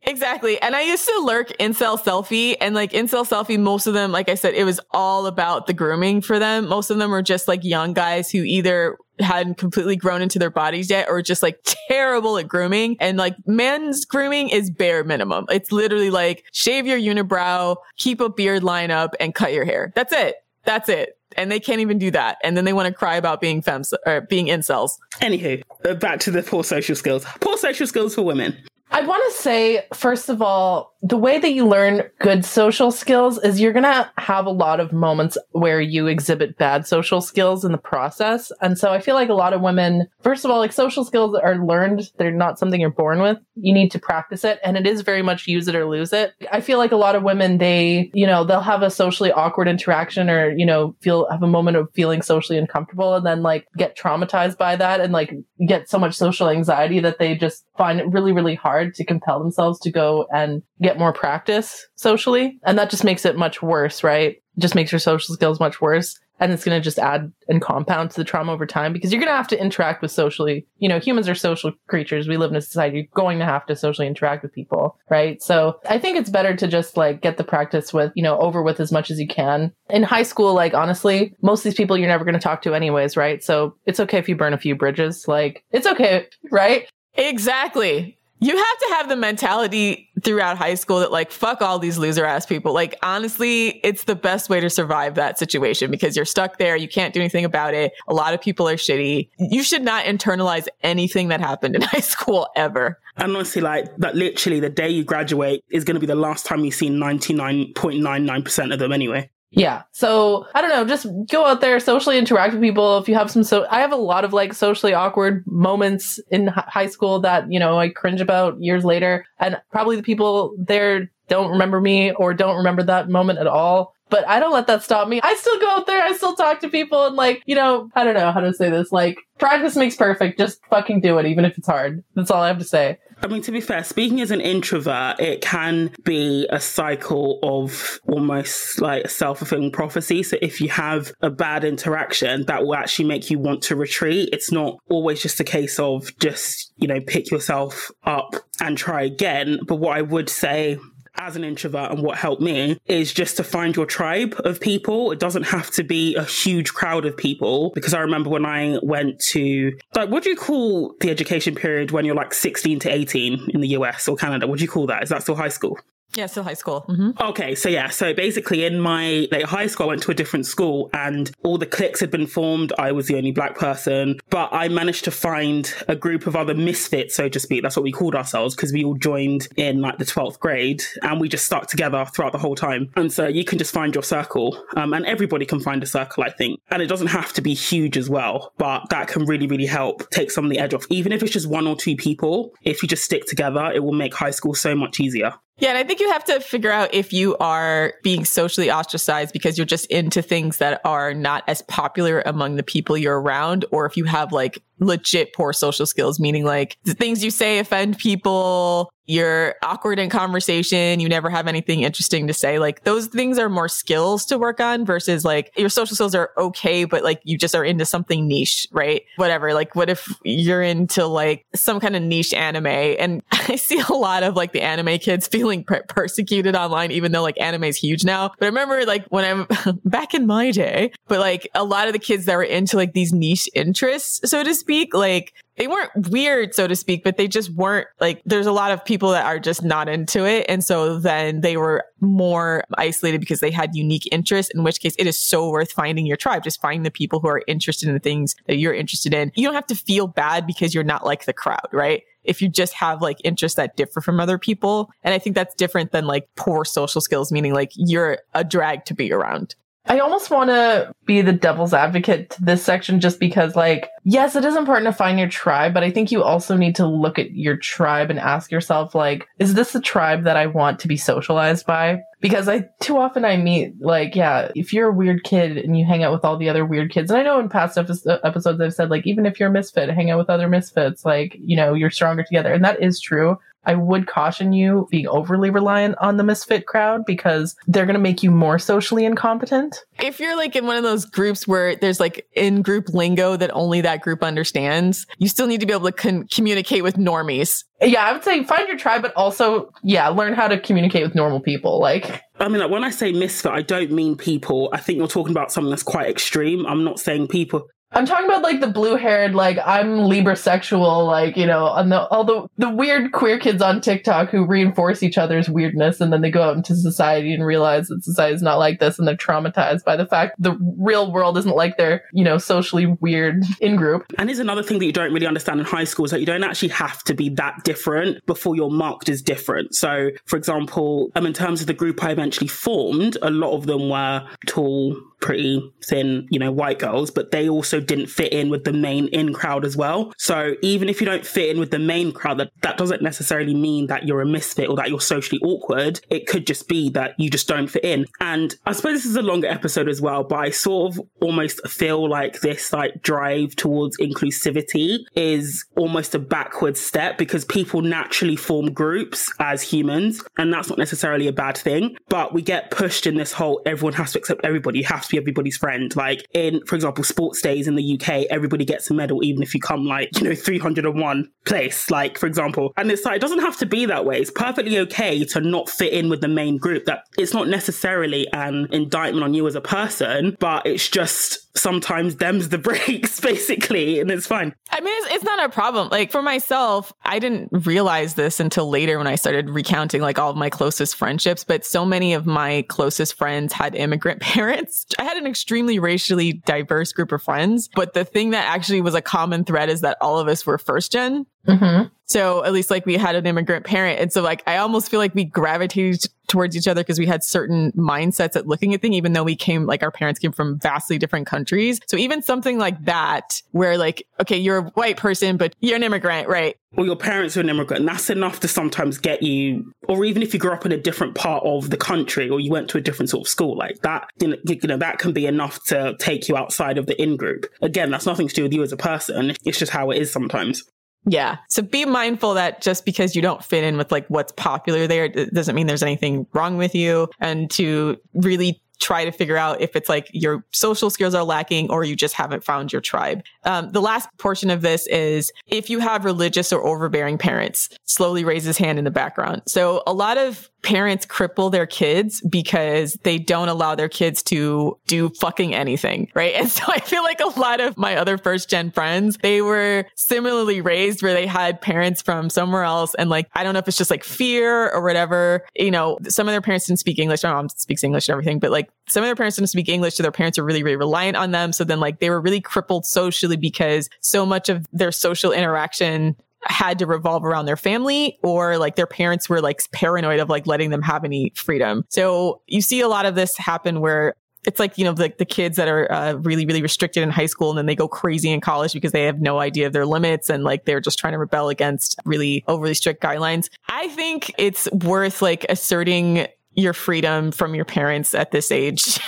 Exactly. And I used to lurk incel selfie, and like incel selfie, most of them, like I said, it was all about the grooming for them. Most of them were just like young guys who either hadn't completely grown into their bodies yet or just like terrible at grooming. And like men's grooming is bare minimum. It's literally like shave your unibrow, keep a beard line up, and cut your hair. That's it. That's it. And they can't even do that. And then they want to cry about being femmes or being incels. Anywho, back to the poor social skills. Poor social skills for women. I want to say, first of all, the way that you learn good social skills is you're going to have a lot of moments where you exhibit bad social skills in the process. And so I feel like a lot of women, first of all, like social skills are learned. They're not something you're born with. You need to practice it. And it is very much use it or lose it. I feel like a lot of women, they, you know, they'll have a socially awkward interaction or, you know, have a moment of feeling socially uncomfortable and then like get traumatized by that and like get so much social anxiety that they just find it really, really hard to compel themselves to go and get more practice socially. And that just makes it much worse, right? It just makes your social skills much worse. And it's going to just add and compound to the trauma over time because you're going to have to interact with socially, you know, humans are social creatures. We live in a society. You're going to have to socially interact with people, right? So I think it's better to just like get the practice with, you know, over with as much as you can. In high school, like honestly, most of these people you're never going to talk to anyways, right? So it's okay if you burn a few bridges. Like it's okay, right? Exactly. You have to have the mentality throughout high school that like, fuck all these loser ass people. Like, honestly, it's the best way to survive that situation because you're stuck there. You can't do anything about it. A lot of people are shitty. You should not internalize anything that happened in high school ever. And honestly, like that literally the day you graduate is going to be the last time you see 99.99% of them anyway. Yeah. So I don't know, just go out there, socially interact with people. If you have I have a lot of like socially awkward moments in high school that, you know, I cringe about years later. And probably the people there don't remember me or don't remember that moment at all. But I don't let that stop me. I still go out there. I still talk to people and like, you know, I don't know how to say this. Like practice makes perfect. Just fucking do it, even if it's hard. That's all I have to say. I mean, to be fair, speaking as an introvert, it can be a cycle of almost like a self-fulfilling prophecy. So if you have a bad interaction, that will actually make you want to retreat. It's not always just a case of just, you know, pick yourself up and try again. But what I would say as an introvert and what helped me is just to find your tribe of people. It doesn't have to be a huge crowd of people because I remember when I went to, like, what do you call the education period when you're like 16 to 18 in the US or Canada? What do you call that? Is that still high school? Yeah, still high school. Mm-hmm. Okay, so yeah, so basically in my like high school, I went to a different school and all the cliques had been formed. I was the only black person, but I managed to find a group of other misfits, so to speak. That's what we called ourselves because we all joined in like the 12th grade and we just stuck together throughout the whole time. And so you can just find your circle and everybody can find a circle, I think. And it doesn't have to be huge as well, but that can really, really help take some of the edge off. Even if it's just one or two people, if you just stick together, it will make high school so much easier. Yeah, and I think you have to figure out if you are being socially ostracized because you're just into things that are not as popular among the people you're around, or if you have like legit poor social skills, meaning like the things you say offend people, you're awkward in conversation, you never have anything interesting to say. Like those things are more skills to work on versus like your social skills are okay, but like you just are into something niche, right? Whatever. Like what if you're into like some kind of niche anime? And I see a lot of like the anime kids feeling persecuted online, even though like anime is huge now. But I remember like when I'm back in my day, but like a lot of the kids that were into like these niche interests, so to speak, like they weren't weird, so to speak, but they just weren't like, there's a lot of people that are just not into it. And so then they were more isolated because they had unique interests, in which case it is so worth finding your tribe. Just find the people who are interested in the things that you're interested in. You don't have to feel bad because you're not like the crowd, right? If you just have like interests that differ from other people. And I think that's different than like poor social skills, meaning like you're a drag to be around. I almost want to be the devil's advocate to this section just because, like, yes, it is important to find your tribe, but I think you also need to look at your tribe and ask yourself, like, is this the tribe that I want to be socialized by? Because too often I meet, like, yeah, if you're a weird kid and you hang out with all the other weird kids, and I know in past episodes I've said, like, even if you're a misfit, hang out with other misfits, like, you know, you're stronger together. And that is true. I would caution you being overly reliant on the misfit crowd because they're going to make you more socially incompetent. If you're like in one of those groups where there's like in-group lingo that only that group understands, you still need to be able to communicate with normies. Yeah, I would say find your tribe, but also, yeah, learn how to communicate with normal people. Like, I mean, like, when I say misfit, I don't mean people. I think you're talking about something that's quite extreme. I'm not saying people. I'm talking about like the blue-haired, like I'm libersexual, like, you know, on all the weird queer kids on TikTok who reinforce each other's weirdness, and then they go out into society and realize that society's not like this, and they're traumatized by the fact the real world isn't like their, you know, socially weird in-group. And here's another thing that you don't really understand in high school is that you don't actually have to be that different before you're marked as different. So, for example, in terms of the group I eventually formed, a lot of them were tall, pretty, thin, you know, white girls, but they also didn't fit in with the main in crowd as well. So even if you don't fit in with the main crowd, that doesn't necessarily mean that you're a misfit or that you're socially awkward. It could just be that you just don't fit in. And I suppose this is a longer episode as well, but I sort of almost feel like this like drive towards inclusivity is almost a backward step because people naturally form groups as humans, and that's not necessarily a bad thing. But we get pushed in this whole everyone has to accept everybody, you have to be everybody's friend. Like in, for example, sports days in the UK, everybody gets a medal even if you come like, you know, 301 place, like, for example. And it's like, it doesn't have to be that way. It's perfectly okay to not fit in with the main group. That it's not necessarily an indictment on you as a person, but it's just sometimes them's the breaks, basically, and it's fine. I mean, it's not a problem. Like, for myself, I didn't realize this until later when I started recounting like all of my closest friendships, but so many of my closest friends had immigrant parents. I had an extremely racially diverse group of friends, but the thing that actually was a common thread is that all of us were first gen. Mm-hmm. So at least like we had an immigrant parent. And so like, I almost feel like we gravitated towards each other because we had certain mindsets at looking at things, even though we came, like our parents came from vastly different countries. So even something like that, where like, okay, you're a white person, but you're an immigrant, right? Or your parents are an immigrant, and that's enough to sometimes get you, or even if you grew up in a different part of the country or you went to a different sort of school, like that, you know, that can be enough to take you outside of the in-group. Again, that's nothing to do with you as a person. It's just how it is sometimes. Yeah. So be mindful that just because you don't fit in with like what's popular there, it doesn't mean there's anything wrong with you, and to really try to figure out if it's like your social skills are lacking or you just haven't found your tribe. The last portion of this is if you have religious or overbearing parents, slowly raise his hand in the background. So a lot of parents cripple their kids because they don't allow their kids to do fucking anything, right? And so I feel like a lot of my other first gen friends, they were similarly raised where they had parents from somewhere else. And like, I don't know if it's just like fear or whatever, you know, some of their parents didn't speak English. My mom speaks English and everything, but like some of their parents didn't speak English. So their parents are really, really reliant on them. So then like they were really crippled socially because so much of their social interaction had to revolve around their family, or like their parents were like paranoid of like letting them have any freedom. So you see a lot of this happen where it's like, you know, like the kids that are really, really restricted in high school, and then they go crazy in college because they have no idea of their limits, and like they're just trying to rebel against really overly strict guidelines. I think it's worth like asserting your freedom from your parents at this age.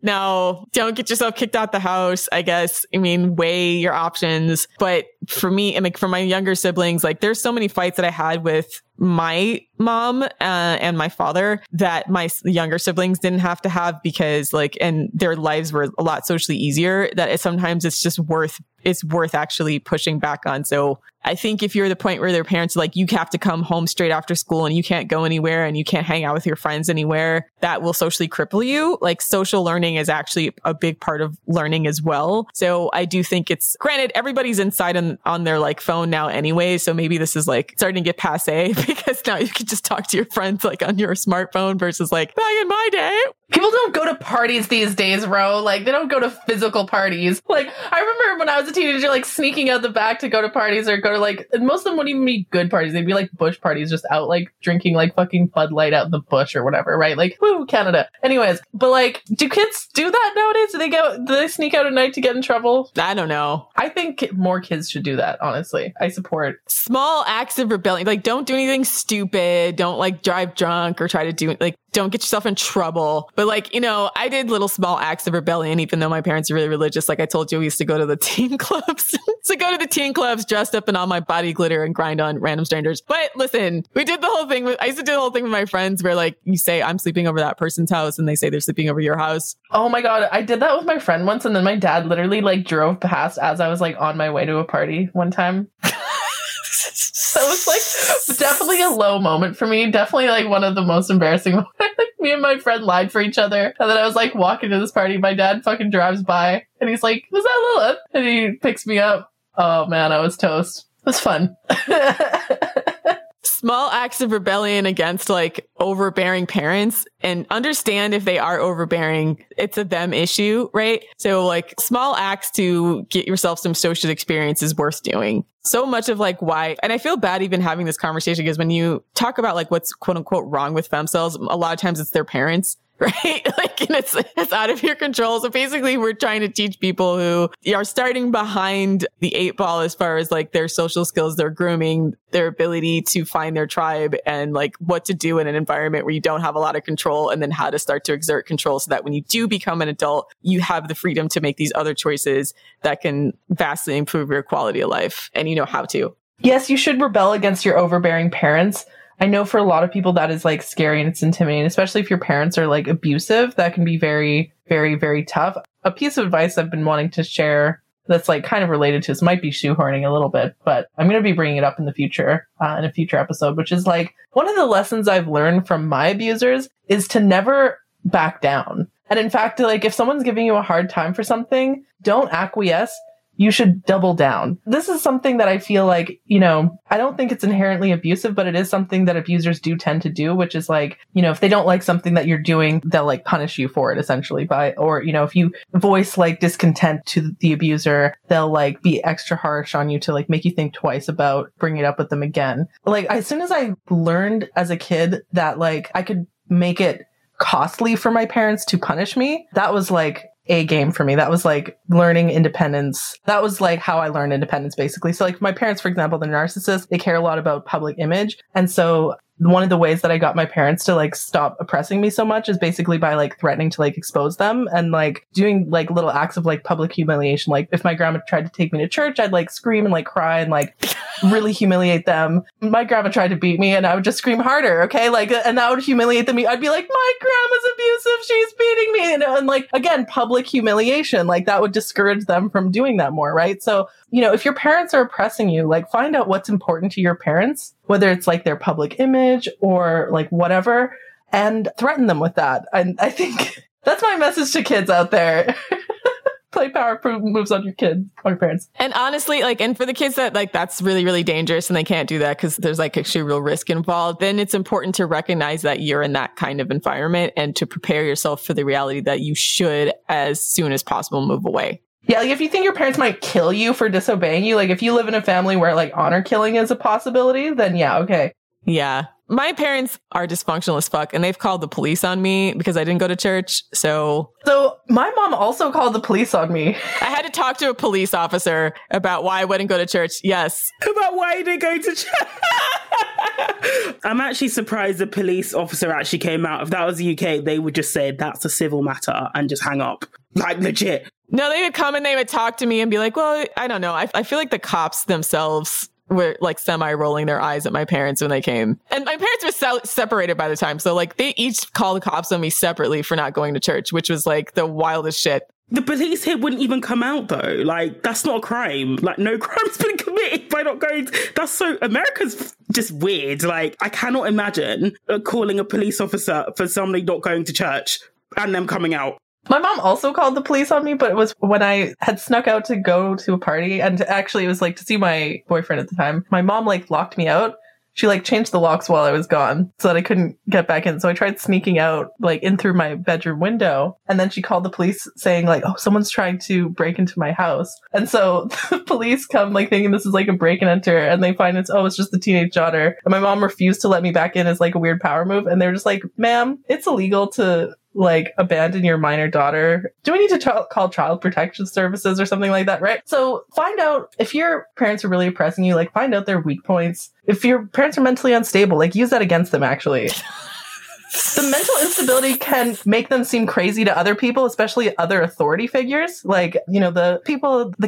Now, don't get yourself kicked out the house, I guess. I mean, weigh your options. But for me, and like for my younger siblings, like there's so many fights that I had with my mom and my father that my younger siblings didn't have to have because like, and their lives were a lot socially easier, that sometimes it's just worth, it's worth actually pushing back on. So I think if you're at the point where their parents are like, you have to come home straight after school and you can't go anywhere and you can't hang out with your friends anywhere, that will socially cripple you. Like social learning is actually a big part of learning as well. So I do think it's, granted, everybody's inside on their like phone now anyway. So maybe this is like starting to get passe because now you can just talk to your friends like on your smartphone versus like back in my day. People don't go to parties these days, Ro. Like they don't go to physical parties. Like I remember when I was a teenager, like sneaking out the back to go to parties or go to like, and most of them wouldn't even be good parties. They'd be like bush parties, just out like drinking like fucking Bud Light out in the bush or whatever, right? Like, woo, Canada. Anyways, but like, do kids do that nowadays? Do they sneak out at night to get in trouble? I don't know. I think more kids should do that, honestly. I support small acts of rebellion. Like, don't do anything stupid. Don't like drive drunk or try to do like, don't get yourself in trouble. But like, you know, I did little small acts of rebellion, even though my parents are really religious. Like I told you, we used to go to the teen clubs. So go to the teen clubs dressed up in all my body glitter and grind on random strangers. But listen, we did the whole thing. I used to do the whole thing with my friends where like you say, I'm sleeping over that person's house and they say they're sleeping over your house. Oh my God. I did that with my friend once. And then my dad literally like drove past as I was like on my way to a party one time. That was like definitely a low moment for me. Definitely like one of the most embarrassing moments. Me and my friend lied for each other. And then I was like walking to this party. My dad fucking drives by and he's like, was that Lilith? And he picks me up. Oh man, I was toast. It was fun. Small acts of rebellion against like overbearing parents, and understand if they are overbearing, it's a them issue, right? So like small acts to get yourself some social experience is worth doing. So much of like why, and I feel bad even having this conversation because when you talk about like what's quote unquote wrong with femcels, a lot of times it's their parents. Right? Like, and it's out of your control. So basically we're trying to teach people who are starting behind the 8 ball as far as like their social skills, their grooming, their ability to find their tribe and like what to do in an environment where you don't have a lot of control, and then how to start to exert control so that when you do become an adult, you have the freedom to make these other choices that can vastly improve your quality of life, and you know how to. Yes, you should rebel against your overbearing parents. I know for a lot of people that is like scary and it's intimidating, especially if your parents are like abusive. That can be very, very, very tough. A piece of advice I've been wanting to share that's like kind of related to this, might be shoehorning a little bit, but I'm going to be bringing it up in the future, in a future episode, which is like one of the lessons I've learned from my abusers is to never back down. And in fact, like if someone's giving you a hard time for something, don't acquiesce. You should double down. This is something that I feel like, you know, I don't think it's inherently abusive, but it is something that abusers do tend to do, which is like, you know, if they don't like something that you're doing, they'll like punish you for it essentially by, or, you know, if you voice like discontent to the abuser, they'll like be extra harsh on you to like make you think twice about bringing it up with them again. Like as soon as I learned as a kid that like I could make it costly for my parents to punish me, that was like a game for me. That was like learning independence. That was like how I learned independence basically. So like my parents, for example, they're narcissists. They care a lot about public image. And so one of the ways that I got my parents to like stop oppressing me so much is basically by like threatening to like expose them and like doing like little acts of like public humiliation. Like if my grandma tried to take me to church, I'd like scream and like cry and like really humiliate them. My grandma tried to beat me and I would just scream harder. Okay. Like, and that would humiliate them. I'd be like, my grandma's abusive. She's beating me. And like, again, public humiliation, like that would discourage them from doing that more. Right. So, you know, if your parents are oppressing you, like find out what's important to your parents, whether it's like their public image or like whatever, and threaten them with that. And I think that's my message to kids out there. Play power moves on your kids, on your parents. And honestly, like, and for the kids that like, that's really, really dangerous and they can't do that because there's like actually real risk involved, then it's important to recognize that you're in that kind of environment and to prepare yourself for the reality that you should, as soon as possible, move away. Yeah, like if you think your parents might kill you for disobeying you, like if you live in a family where like honor killing is a possibility, then yeah, okay. Yeah. My parents are dysfunctional as fuck and they've called the police on me because I didn't go to church. So my mom also called the police on me. I had to talk to a police officer about why I wouldn't go to church. Yes. About why you didn't go to church. I'm actually surprised the police officer actually came out. If that was the UK, they would just say that's a civil matter and just hang up. Like legit. No, they would come and they would talk to me and be like, well, I don't know. I feel like the cops themselves were like semi-rolling their eyes at my parents when they came. And my parents were separated by the time. So like they each called the cops on me separately for not going to church, which was like the wildest shit. The police here wouldn't even come out though. Like that's not a crime. Like no crime's been committed by not going to... That's so... America's just weird. Like I cannot imagine calling a police officer for somebody not going to church and them coming out. My mom also called the police on me, but it was when I had snuck out to go to a party. And actually, it was like to see my boyfriend at the time. My mom like locked me out. She like changed the locks while I was gone so that I couldn't get back in. So I tried sneaking out like in through my bedroom window. And then she called the police saying like, oh, someone's trying to break into my house. And so the police come like thinking this is like a break and enter. And they find it's, oh, it's just the teenage daughter. And my mom refused to let me back in as like a weird power move. And they were just like, ma'am, it's illegal to like abandon your minor daughter. Do we need to call child protection services or something like that, right? So find out if your parents are really oppressing you, like find out their weak points. If your parents are mentally unstable, like use that against them, actually. The mental instability can make them seem crazy to other people, especially other authority figures. Like, you know, the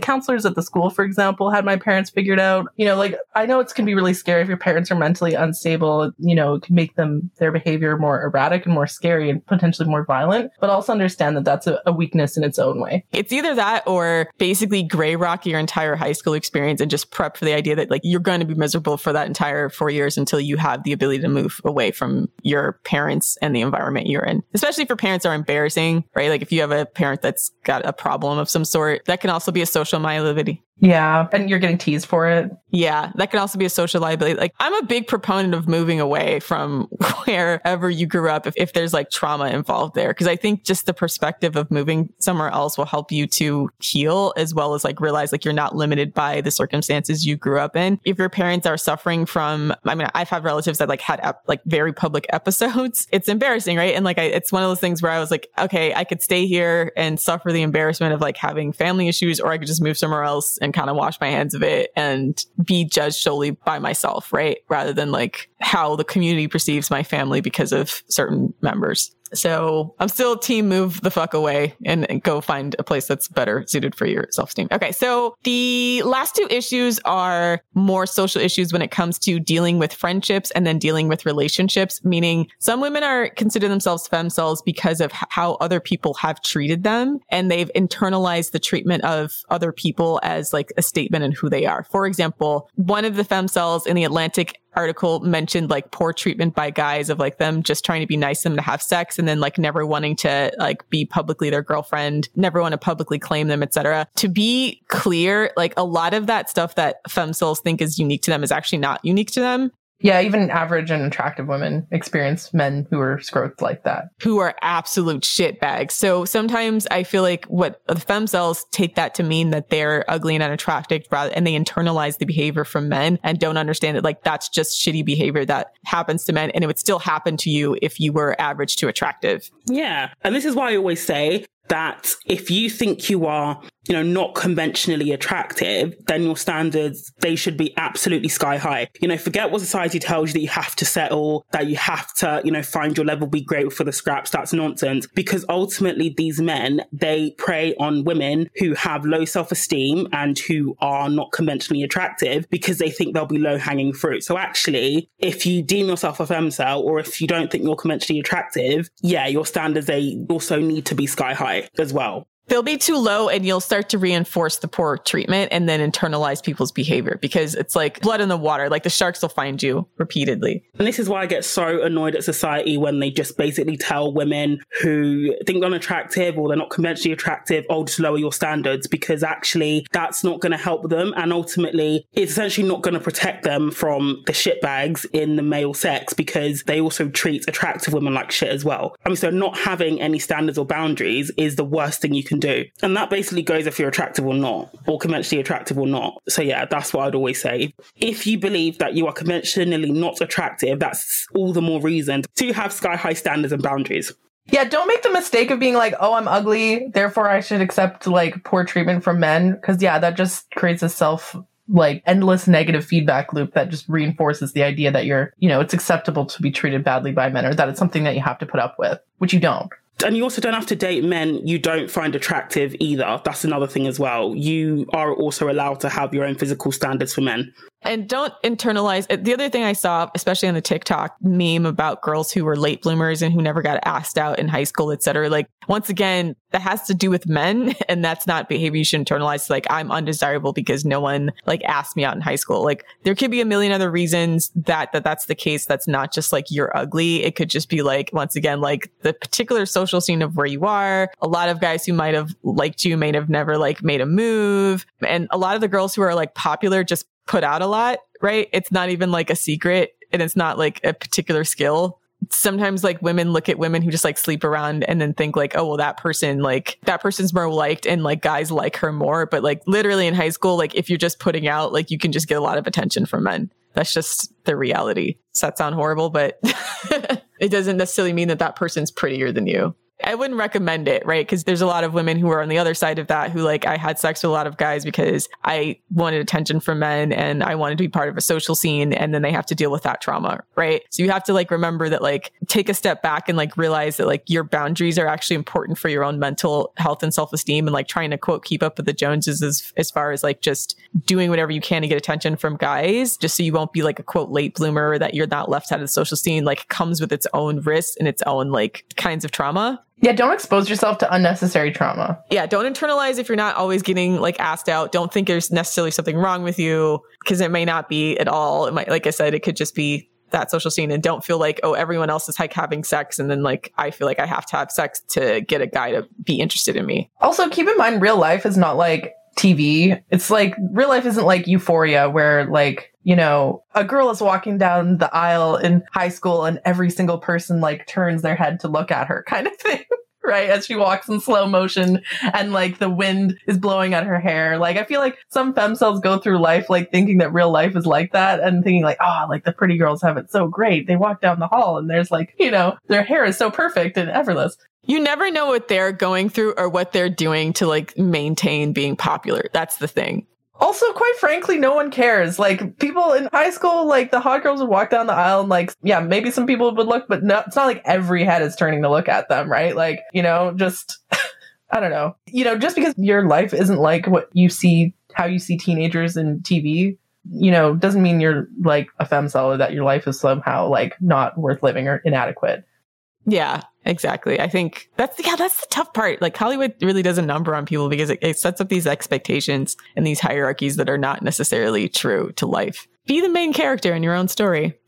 counselors at the school, for example, had my parents figured out. You know, like, I know it can be really scary if your parents are mentally unstable. You know, it can make their behavior more erratic and more scary and potentially more violent. But also understand that that's a weakness in its own way. It's either that or basically gray rock your entire high school experience and just prep for the idea that, like, you're going to be miserable for that entire 4 years until you have the ability to move away from your parents and the environment you're in, especially if your parents are embarrassing, right? Like if you have a parent that's got a problem of some sort, that can also be a social liability. Yeah. And you're getting teased for it. Yeah. That can also be a social liability. Like I'm a big proponent of moving away from wherever you grew up if there's like trauma involved there. Cause I think just the perspective of moving somewhere else will help you to heal as well as like realize like you're not limited by the circumstances you grew up in. If your parents are suffering from, I mean, I've had relatives that like had like very public episodes. It's embarrassing, right? And like, it's one of those things where I was like, okay, I could stay here and suffer the embarrassment of like having family issues, or I could just move somewhere else and kind of wash my hands of it and be judged solely by myself, right? Rather than like how the community perceives my family because of certain members. So I'm still team move the fuck away and go find a place that's better suited for your self-esteem. Okay. So the last two issues are more social issues when it comes to dealing with friendships and then dealing with relationships, meaning some women consider themselves femcels because of how other people have treated them. And they've internalized the treatment of other people as like a statement in who they are. For example, one of the femcels in the Atlantic article mentioned like poor treatment by guys of like them just trying to be nice to them to have sex and then like never wanting to like be publicly their girlfriend, never want to publicly claim them, etc. To be clear, like a lot of that stuff that femcels think is unique to them is actually not unique to them. Yeah, even average and attractive women experience men who are scrotes like that. Who are absolute shitbags. So sometimes I feel like what the femcels take that to mean that they're ugly and unattractive, and they internalize the behavior from men and don't understand that like that's just shitty behavior that happens to men and it would still happen to you if you were average to attractive. Yeah. And this is why I always say that if you think you are, you know, not conventionally attractive, then your standards, they should be absolutely sky high. You know, forget what society tells you that you have to settle, that you have to, you know, find your level, be grateful for the scraps. That's nonsense. Because ultimately these men, they prey on women who have low self-esteem and who are not conventionally attractive because they think they'll be low hanging fruit. So actually, if you deem yourself a femcel or if you don't think you're conventionally attractive, yeah, your standards, they also need to be sky high as well. They'll be too low and you'll start to reinforce the poor treatment and then internalize people's behavior because it's like blood in the water. Like the sharks will find you repeatedly. And this is why I get so annoyed at society when they just basically tell women who think they're unattractive or they're not conventionally attractive, oh, just lower your standards, because actually that's not going to help them. And ultimately, it's essentially not going to protect them from the shitbags in the male sex because they also treat attractive women like shit as well. I mean, so not having any standards or boundaries is the worst thing you can do. And that basically goes if you're attractive or not, or conventionally attractive or not. So yeah, that's what I'd always say. If you believe that you are conventionally not attractive, that's all the more reason to have sky high standards and boundaries. Yeah, don't make the mistake of being like, oh, I'm ugly, therefore I should accept like poor treatment from men. Because yeah, that just creates a self like endless negative feedback loop that just reinforces the idea that you're, you know, it's acceptable to be treated badly by men or that it's something that you have to put up with, which you don't. And you also don't have to date men you don't find attractive either. That's another thing as well. You are also allowed to have your own physical standards for men. And don't internalize it. The other thing I saw, especially on the TikTok meme about girls who were late bloomers and who never got asked out in high school, et cetera. Like, once again, that has to do with men, and that's not behavior you should internalize. Like, I'm undesirable because no one like asked me out in high school. Like, there could be a million other reasons that's the case. That's not just like you're ugly. It could just be like, once again, like the particular social scene of where you are. A lot of guys who might have liked you may have never like made a move. And a lot of the girls who are like popular just put out a lot, right? It's not even like a secret, and it's not like a particular skill. Sometimes like women look at women who just like sleep around and then think like, oh, well, that person's more liked and like guys like her more. But like literally in high school, like if you're just putting out, like you can just get a lot of attention from men. That's just the reality. Does that sound horrible? But it doesn't necessarily mean that person's prettier than you. I wouldn't recommend it, right? Because there's a lot of women who are on the other side of that, who like, I had sex with a lot of guys because I wanted attention from men and I wanted to be part of a social scene. And then they have to deal with that trauma, right? So you have to like remember that, like take a step back and like realize that like your boundaries are actually important for your own mental health and self-esteem. And like trying to quote, keep up with the Joneses as far as like just doing whatever you can to get attention from guys, just so you won't be like a quote late bloomer, that you're not left out of the social scene, like comes with its own risks and its own like kinds of trauma. Yeah, don't expose yourself to unnecessary trauma. Yeah, don't internalize if you're not always getting like asked out. Don't think there's necessarily something wrong with you, because it may not be at all. It might, like I said, it could just be that social scene. And don't feel like, oh, everyone else is like having sex, and then like I feel like I have to have sex to get a guy to be interested in me. Also, keep in mind, real life is not like TV. It's like real life isn't like Euphoria, where like, you know, a girl is walking down the aisle in high school and every single person like turns their head to look at her kind of thing, right? As she walks in slow motion and like the wind is blowing on her hair. Like, I feel like some femcels go through life like thinking that real life is like that, and thinking like, oh, like the pretty girls have it so great. They walk down the hall and there's like, you know, their hair is so perfect and effortless. You never know what they're going through or what they're doing to like maintain being popular. That's the thing. Also, quite frankly, no one cares. Like, people in high school, like, the hot girls would walk down the aisle and, like, yeah, maybe some people would look, but no, it's not like every head is turning to look at them, right? Like, you know, just, I don't know. You know, just because your life isn't like what you see, how you see teenagers in TV, you know, doesn't mean you're, like, a femcel, or that your life is somehow, like, not worth living or inadequate. Yeah, exactly. I think that's the tough part. Like, Hollywood really does a number on people because it sets up these expectations and these hierarchies that are not necessarily true to life. Be the main character in your own story.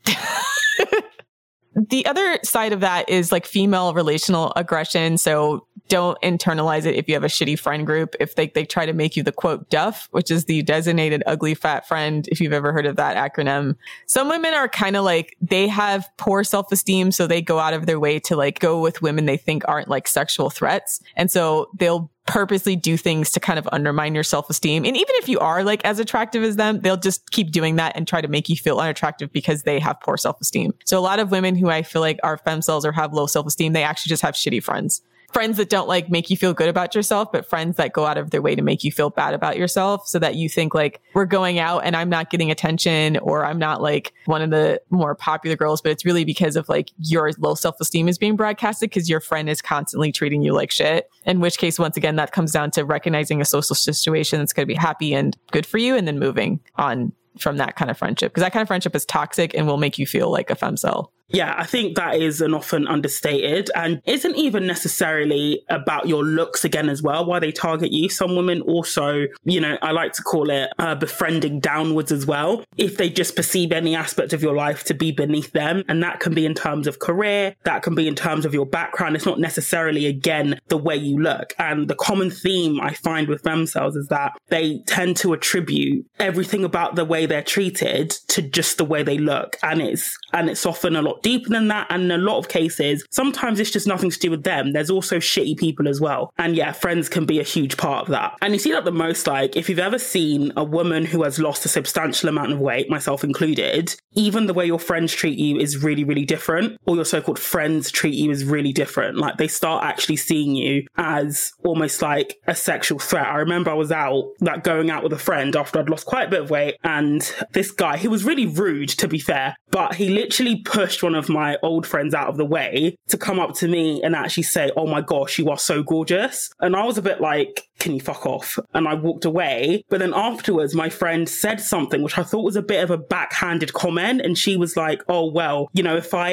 The other side of that is like female relational aggression. So don't internalize it if you have a shitty friend group. If they try to make you the quote duff, which is the designated ugly fat friend, if you've ever heard of that acronym. Some women are kind of like, they have poor self-esteem, so they go out of their way to like go with women they think aren't like sexual threats. And so they'll purposely do things to kind of undermine your self-esteem. And even if you are like as attractive as them, they'll just keep doing that and try to make you feel unattractive because they have poor self-esteem. So a lot of women who I feel like are femcels or have low self-esteem, they actually just have shitty friends. Friends that don't like make you feel good about yourself, but friends that go out of their way to make you feel bad about yourself, so that you think like, we're going out and I'm not getting attention, or I'm not like one of the more popular girls, but it's really because of like your low self-esteem is being broadcasted because your friend is constantly treating you like shit. In which case, once again, that comes down to recognizing a social situation that's going to be happy and good for you, and then moving on from that kind of friendship, because that kind of friendship is toxic and will make you feel like a femcel. Yeah, I think that is an often understated and isn't even necessarily about your looks again as well, why they target you. Some women also, you know, I like to call it befriending downwards as well. If they just perceive any aspect of your life to be beneath them, and that can be in terms of career, that can be in terms of your background. It's not necessarily, again, the way you look. And the common theme I find with femcels is that they tend to attribute everything about the way they're treated to just the way they look. And it's often a lot deeper than that, and in a lot of cases sometimes it's just nothing to do with them. There's also shitty people as well, and yeah, friends can be a huge part of that. And you see that the most, like if you've ever seen a woman who has lost a substantial amount of weight, myself included, even the way your friends treat you is really, really different, or your so-called friends treat you is really different. Like, they start actually seeing you as almost like a sexual threat. I remember I was out, like going out with a friend after I'd lost quite a bit of weight, and this guy, he was really rude to be fair, but he literally pushed one of my old friends out of the way to come up to me and actually say, oh my gosh, you are so gorgeous. And I was a bit like, can you fuck off? And I walked away. But then afterwards, my friend said something which I thought was a bit of a backhanded comment. And she was like, oh, well, you know, if what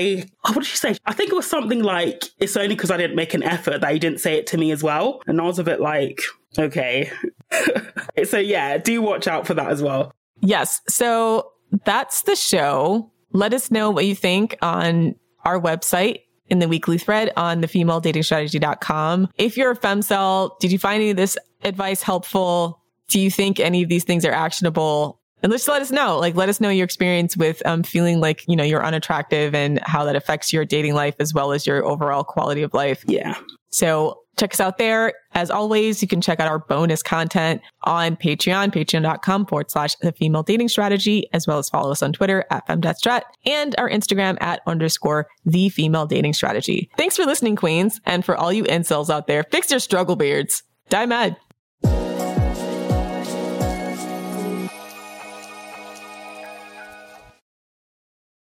did she say? I think it was something like, it's only because I didn't make an effort that you didn't say it to me as well. And I was a bit like, okay. So yeah, do watch out for that as well. Yes. So that's the show. Let us know what you think on our website in the weekly thread on thefemaledatingstrategy.com. If you're a femcel, did you find any of this advice helpful? Do you think any of these things are actionable? And just let us know, let us know your experience with feeling like, you know, you're unattractive and how that affects your dating life as well as your overall quality of life. Yeah. So check us out there. As always, you can check out our bonus content on Patreon, patreon.com/thefemaledatingstrategy, as well as follow us on Twitter @femdatstrat and our Instagram @_thefemaledatingstrategy. Thanks for listening, queens. And for all you incels out there, fix your struggle beards. Die mad.